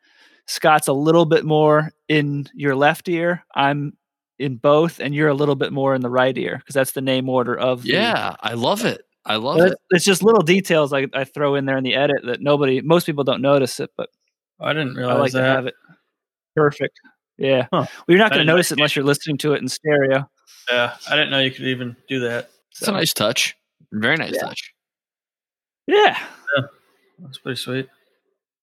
Scott's a little bit more in your left ear. I'm in both, and you're a little bit more in the right ear because that's the name order of. Yeah, the, I love it. I love it. It's just little details I, I throw in there in the edit that nobody, most people don't notice it, but I didn't realize I like that. To have it. Perfect. Yeah. Huh. Well, you're not going to notice it unless you're listening to it in stereo. Yeah, I didn't know you could even do that. It's so. A nice touch. Very nice yeah. touch. Yeah. yeah. That's pretty sweet.